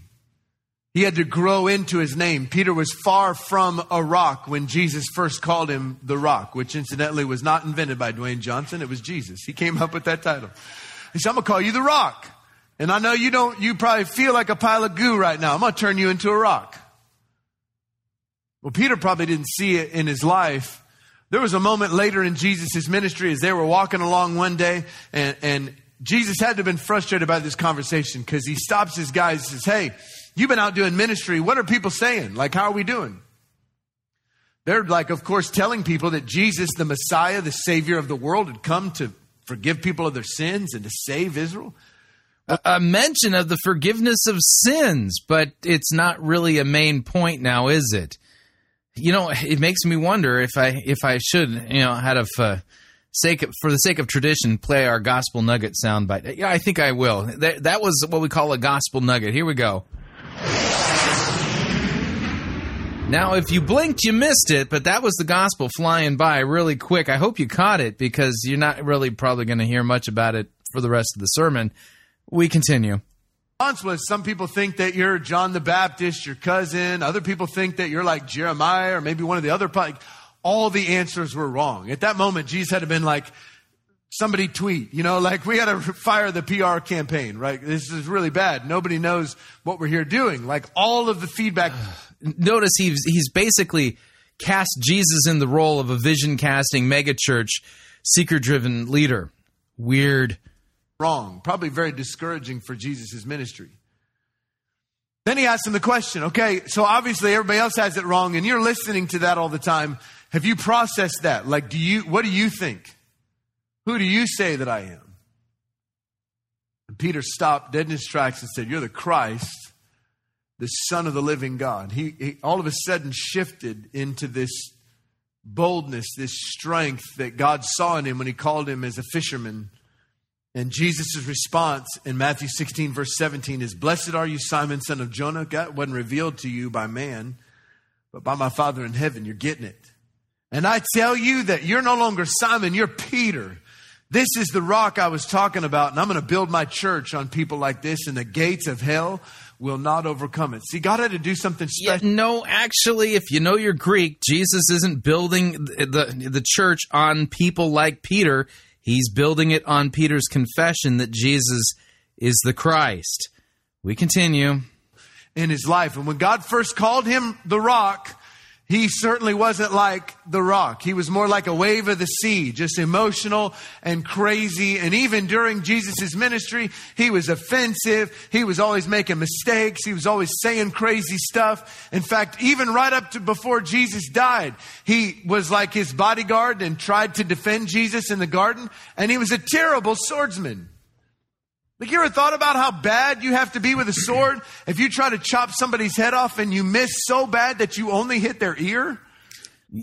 He had to grow into his name. Peter was far from a rock when Jesus first called him the Rock, which incidentally was not invented by Dwayne Johnson. It was Jesus. He came up with that title. He said, I'm going to call you the Rock. And I know you probably feel like a pile of goo right now. I'm going to turn you into a rock. Well, Peter probably didn't see it in his life. There was a moment later in Jesus' ministry as they were walking along one day and Jesus had to have been frustrated by this conversation because he stops his guys and says, hey, you've been out doing ministry. What are people saying? Like, how are we doing? They're like, of course, telling people that Jesus, the Messiah, the Savior of the world, had come to forgive people of their sins and to save Israel. A mention of the forgiveness of sins, but it's not really a main point now, is it? It makes me wonder if I should, had for the sake of tradition, play our gospel nugget soundbite. Yeah, I think I will. That was what we call a gospel nugget. Here we go. Now, if you blinked, you missed it, but that was the gospel flying by really quick. I hope you caught it, because you're not really probably going to hear much about it for the rest of the sermon. We continue. Some people think that you're John the Baptist, your cousin. Other people think that you're like Jeremiah or maybe one of the other. All the answers were wrong. At that moment, Jesus had to have been like, somebody tweet, like we got to fire the PR campaign, right? This is really bad. Nobody knows what we're here doing. Like all of the feedback. Notice he's basically cast Jesus in the role of a vision-casting megachurch, seeker-driven leader. Weird. Wrong. Probably very discouraging for Jesus' ministry. Then he asked him the question, okay, so obviously everybody else has it wrong, and you're listening to that all the time. Have you processed that? Like, what do you think? Who do you say that I am? And Peter stopped dead in his tracks and said, you're the Christ, the Son of the living God. He all of a sudden shifted into this boldness, this strength that God saw in him when he called him as a fisherman. And Jesus' response in Matthew 16, verse 17 is, blessed are you, Simon, son of Jonah. That wasn't revealed to you by man, but by my Father in heaven. You're getting it. And I tell you that you're no longer Simon, you're Peter. This is the rock I was talking about, and I'm going to build my church on people like this, and the gates of hell will not overcome it. See, God had to do something special. Yeah, no, actually, if you know your Greek, Jesus isn't building the church on people like Peter. He's building it on Peter's confession that Jesus is the Christ. We continue. In his life. And when God first called him the rock, he certainly wasn't like the rock. He was more like a wave of the sea, just emotional and crazy. And even during Jesus' ministry, he was offensive. He was always making mistakes. He was always saying crazy stuff. In fact, even right up to before Jesus died, he was like his bodyguard and tried to defend Jesus in the garden. And he was a terrible swordsman. Like, you ever thought about how bad you have to be with a sword if you try to chop somebody's head off and you miss so bad that you only hit their ear?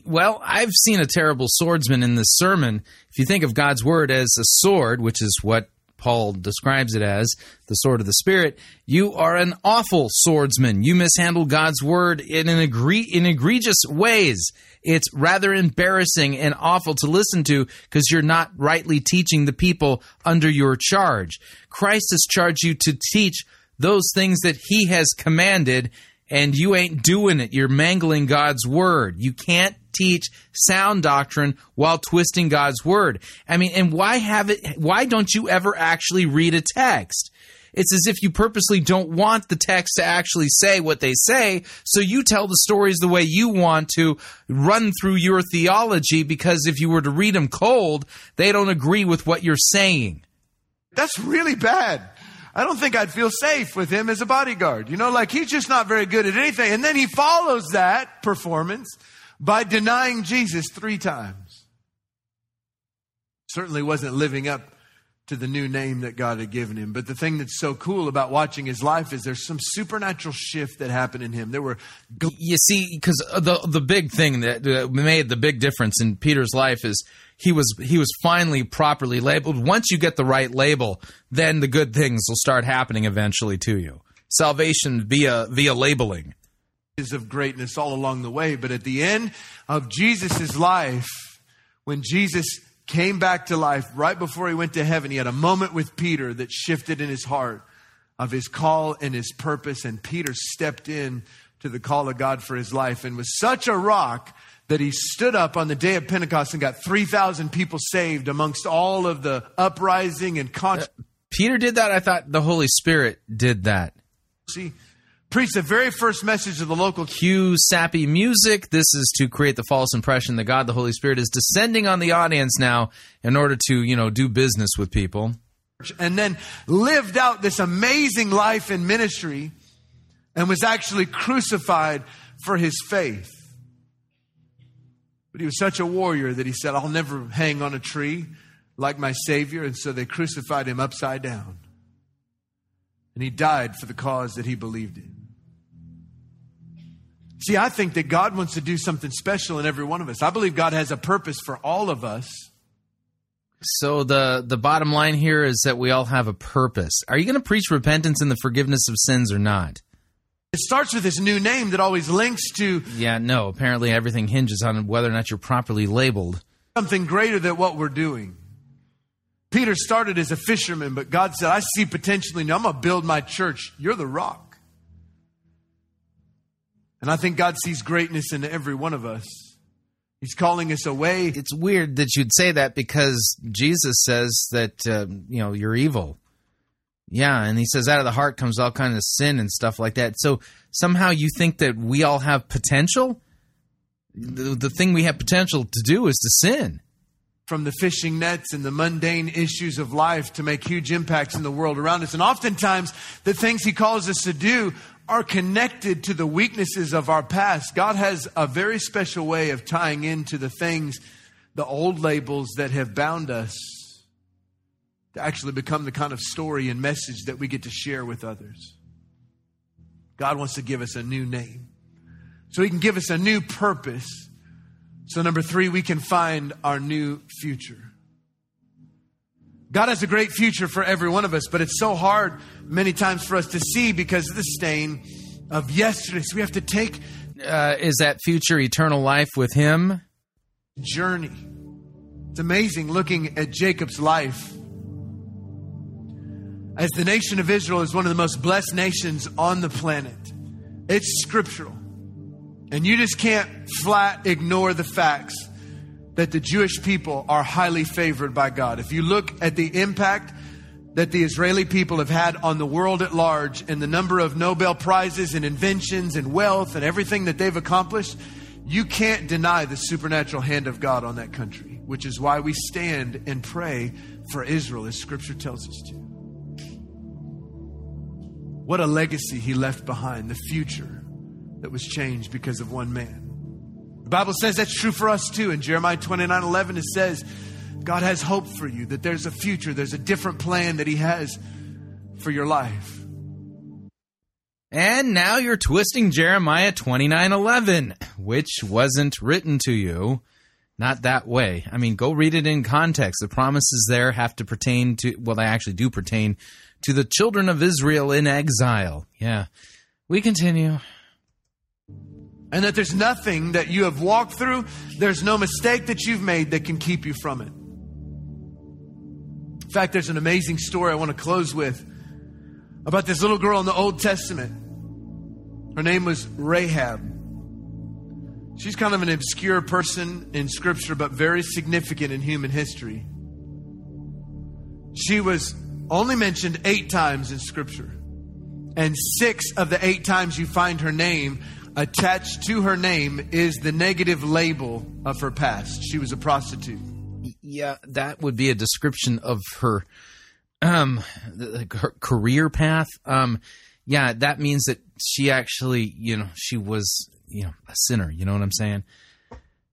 Well, I've seen a terrible swordsman in this sermon. If you think of God's word as a sword, which is what Paul describes it as, the sword of the Spirit, you are an awful swordsman. You mishandle God's word in egregious ways. It's rather embarrassing and awful to listen to because you're not rightly teaching the people under your charge. Christ has charged you to teach those things that he has commanded, and you ain't doing it. You're mangling God's word. You can't teach sound doctrine while twisting God's word. I mean, and why don't you ever actually read a text? It's as if you purposely don't want the text to actually say what they say, so you tell the stories the way you want to, run through your theology, because if you were to read them cold, they don't agree with what you're saying. That's really bad. I don't think I'd feel safe with him as a bodyguard. Like he's just not very good at anything. And then he follows that performance by denying Jesus 3 times. Certainly wasn't living up to the new name that God had given him. But the thing that's so cool about watching his life is there's some supernatural shift that happened in him. You see, because the big thing that made the big difference in Peter's life is he was finally properly labeled. Once you get the right label, then the good things will start happening eventually to you. Salvation via labeling. Is of greatness all along the way. But at the end of Jesus' life, when Jesus came back to life right before he went to heaven, he had a moment with Peter that shifted in his heart of his call and his purpose. And Peter stepped in to the call of God for his life and was such a rock that he stood up on the day of Pentecost and got 3,000 people saved amongst all of the uprising and Peter did that? I thought the Holy Spirit did that. See, preached the very first message of the local cue sappy music. This is to create the false impression that God, the Holy Spirit, is descending on the audience now in order to, do business with people. And then lived out this amazing life in ministry and was actually crucified for his faith. But he was such a warrior that he said, I'll never hang on a tree like my Savior. And so they crucified him upside down. And he died for the cause that he believed in. See, I think that God wants to do something special in every one of us. I believe God has a purpose for all of us. So the bottom line here is that we all have a purpose. Are you going to preach repentance and the forgiveness of sins or not? It starts with this new name that always links to... Yeah, no, apparently everything hinges on whether or not you're properly labeled. Something greater than what we're doing. Peter started as a fisherman, but God said, I see potentially, now I'm going to build my church. You're the rock. And I think God sees greatness in every one of us. He's calling us away. It's weird that you'd say that because Jesus says that, you're evil. Yeah, and he says out of the heart comes all kinds of sin and stuff like that. So somehow you think that we all have potential? The thing we have potential to do is to sin. From the fishing nets and the mundane issues of life to make huge impacts in the world around us. And oftentimes, the things he calls us to do are connected to the weaknesses of our past. God has a very special way of tying into the things, the old labels that have bound us, to actually become the kind of story and message that we get to share with others. God wants to give us a new name so he can give us a new purpose. So number 3, we can find our new future. God has a great future for every one of us, but it's so hard many times for us to see because of the stain of yesterday. So we have to take... is that future eternal life with him? Journey. It's amazing looking at Jacob's life. As the nation of Israel is one of the most blessed nations on the planet. It's scriptural. And you just can't flat ignore the facts that the Jewish people are highly favored by God. If you look at the impact that the Israeli people have had on the world at large and the number of Nobel Prizes and inventions and wealth and everything that they've accomplished, you can't deny the supernatural hand of God on that country, which is why we stand and pray for Israel as Scripture tells us to. What a legacy he left behind, the future that was changed because of one man. The Bible says that's true for us too. In Jeremiah 29:11, it says, God has hope for you, that there's a future, there's a different plan that he has for your life. And now you're twisting Jeremiah 29:11, which wasn't written to you. Not that way. I mean, go read it in context. The promises there have to pertain to, well, they actually do pertain to the children of Israel in exile. Yeah. We continue. And that there's nothing that you have walked through, there's no mistake that you've made that can keep you from it. In fact, there's an amazing story I want to close with about this little girl in the Old Testament. Her name was Rahab. She's kind of an obscure person in Scripture, but very significant in human history. She was only mentioned 8 times in Scripture. And 6 of the 8 times you find her name, attached to her name is the negative label of her past. She was a prostitute. Yeah, that would be a description of her, her career path. Yeah, that means that she actually, she was, a sinner. You know what I'm saying?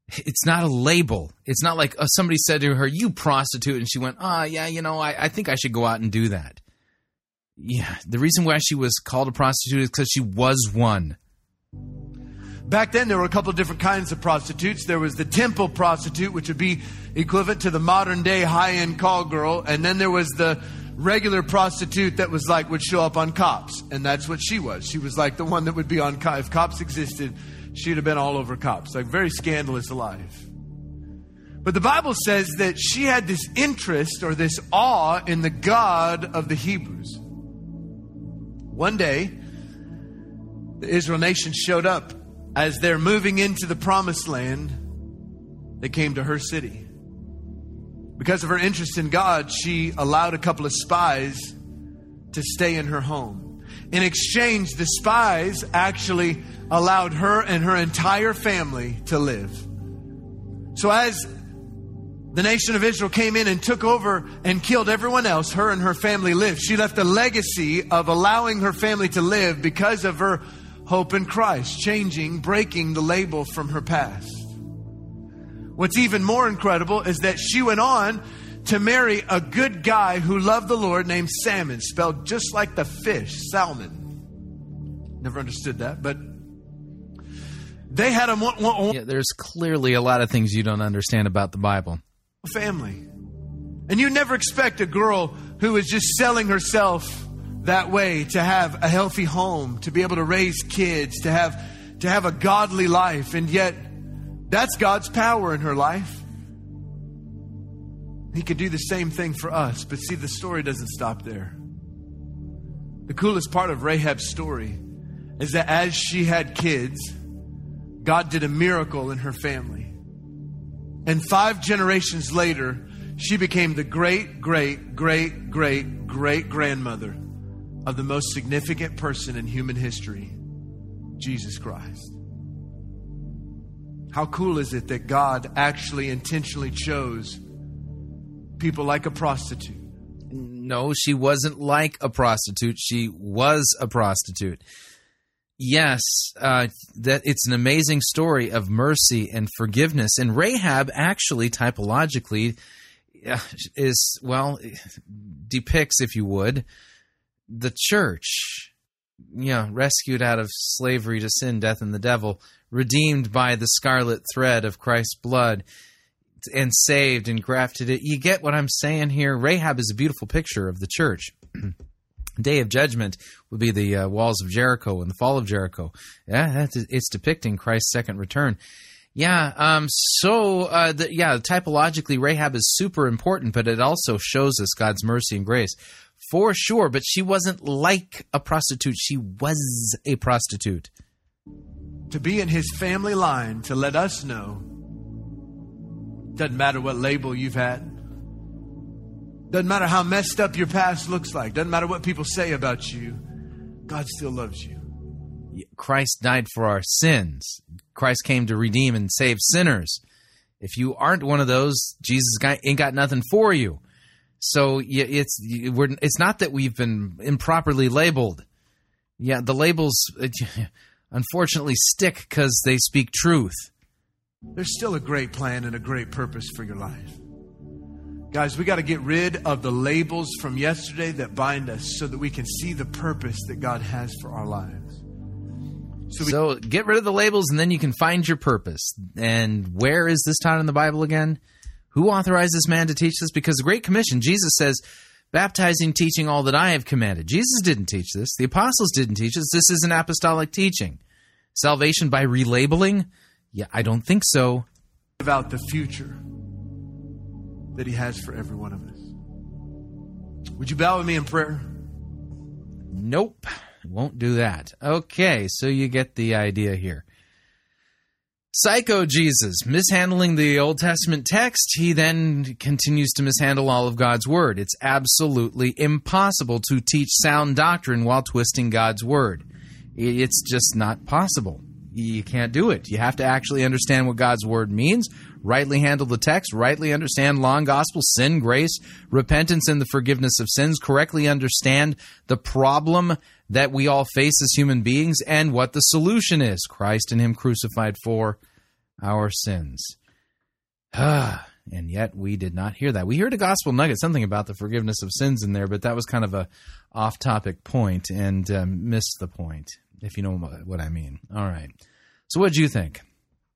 It's not a label. It's not like somebody said to her, you prostitute. And she went, I think I should go out and do that. Yeah, the reason why she was called a prostitute is because she was one. Back then, there were a couple of different kinds of prostitutes. There was the temple prostitute, which would be equivalent to the modern-day high-end call girl. And then there was the regular prostitute that was would show up on Cops. And that's what she was. She was the one that would be on Cops. If Cops existed, she'd have been all over Cops. Very scandalous life. But the Bible says that she had this interest or this awe in the God of the Hebrews. One day, the Israel nation showed up. As they're moving into the promised land, they came to her city. Because of her interest in God, she allowed a couple of spies to stay in her home. In exchange, the spies actually allowed her and her entire family to live. So as the nation of Israel came in and took over and killed everyone else, her and her family lived. She left a legacy of allowing her family to live because of her hope in Christ, changing, breaking the label from her past. What's even more incredible is that she went on to marry a good guy who loved the Lord named Salmon, spelled just like the fish, Salmon. Never understood that, but they had a... Yeah, there's clearly a lot of things you don't understand about the Bible. Family. And you never expect a girl who is just selling herself that way to have a healthy home, to be able to raise kids, to have a godly life. And yet, that's God's power in her life. He could do the same thing for us. But see, the story doesn't stop there. The coolest part of Rahab's story is that as she had kids, God did a miracle in her family. And 5 generations later, she became the great-great-great-great-great-grandmother of the most significant person in human history, Jesus Christ. How cool is it that God actually intentionally chose people like a prostitute? No, she wasn't like a prostitute. She was a prostitute. Yes, that it's an amazing story of mercy and forgiveness. And Rahab actually typologically is, well, depicts, if you would, the church. Yeah, rescued out of slavery to sin, death, and the devil, redeemed by the scarlet thread of Christ's blood, and saved and grafted it. You get what I'm saying here? Rahab is a beautiful picture of the church. Day of Judgment would be the walls of Jericho and the fall of Jericho. Yeah, it's depicting Christ's second return. Yeah, typologically, Rahab is super important, but it also shows us God's mercy and grace for sure. But she wasn't like a prostitute. She was a prostitute. To be in his family line, to let us know, doesn't matter what label you've had. Doesn't matter how messed up your past looks like. Doesn't matter what people say about you. God still loves you. Christ died for our sins. Christ came to redeem and save sinners. If you aren't one of those, Jesus ain't got nothing for you. So it's not that we've been improperly labeled. Yeah, the labels unfortunately stick because they speak truth. There's still a great plan and a great purpose for your life. Guys, we got to get rid of the labels from yesterday that bind us so that we can see the purpose that God has for our lives. So get rid of the labels and then you can find your purpose. And where is this taught in the Bible again? Who authorized this man to teach this? Because the Great Commission, Jesus says, baptizing, teaching all that I have commanded. Jesus didn't teach this. The apostles didn't teach this. This is an apostolic teaching. Salvation by relabeling? Yeah, I don't think so. About the future that he has for every one of us. Would you bow with me in prayer? Nope. Won't do that. Okay, so you get the idea here. Psycho Jesus, mishandling the Old Testament text, he then continues to mishandle all of God's word. It's absolutely impossible to teach sound doctrine while twisting God's word. It's just not possible. You can't do it. You have to actually understand what God's word means, rightly handle the text, rightly understand law and gospel, sin, grace, repentance, and the forgiveness of sins, correctly understand the problem that we all face as human beings and what the solution is, Christ and him crucified for our sins. And yet we did not hear that. We heard a gospel nugget, something about the forgiveness of sins in there, but that was kind of a off-topic point and missed the point, if you know what I mean. All right. So what did you think?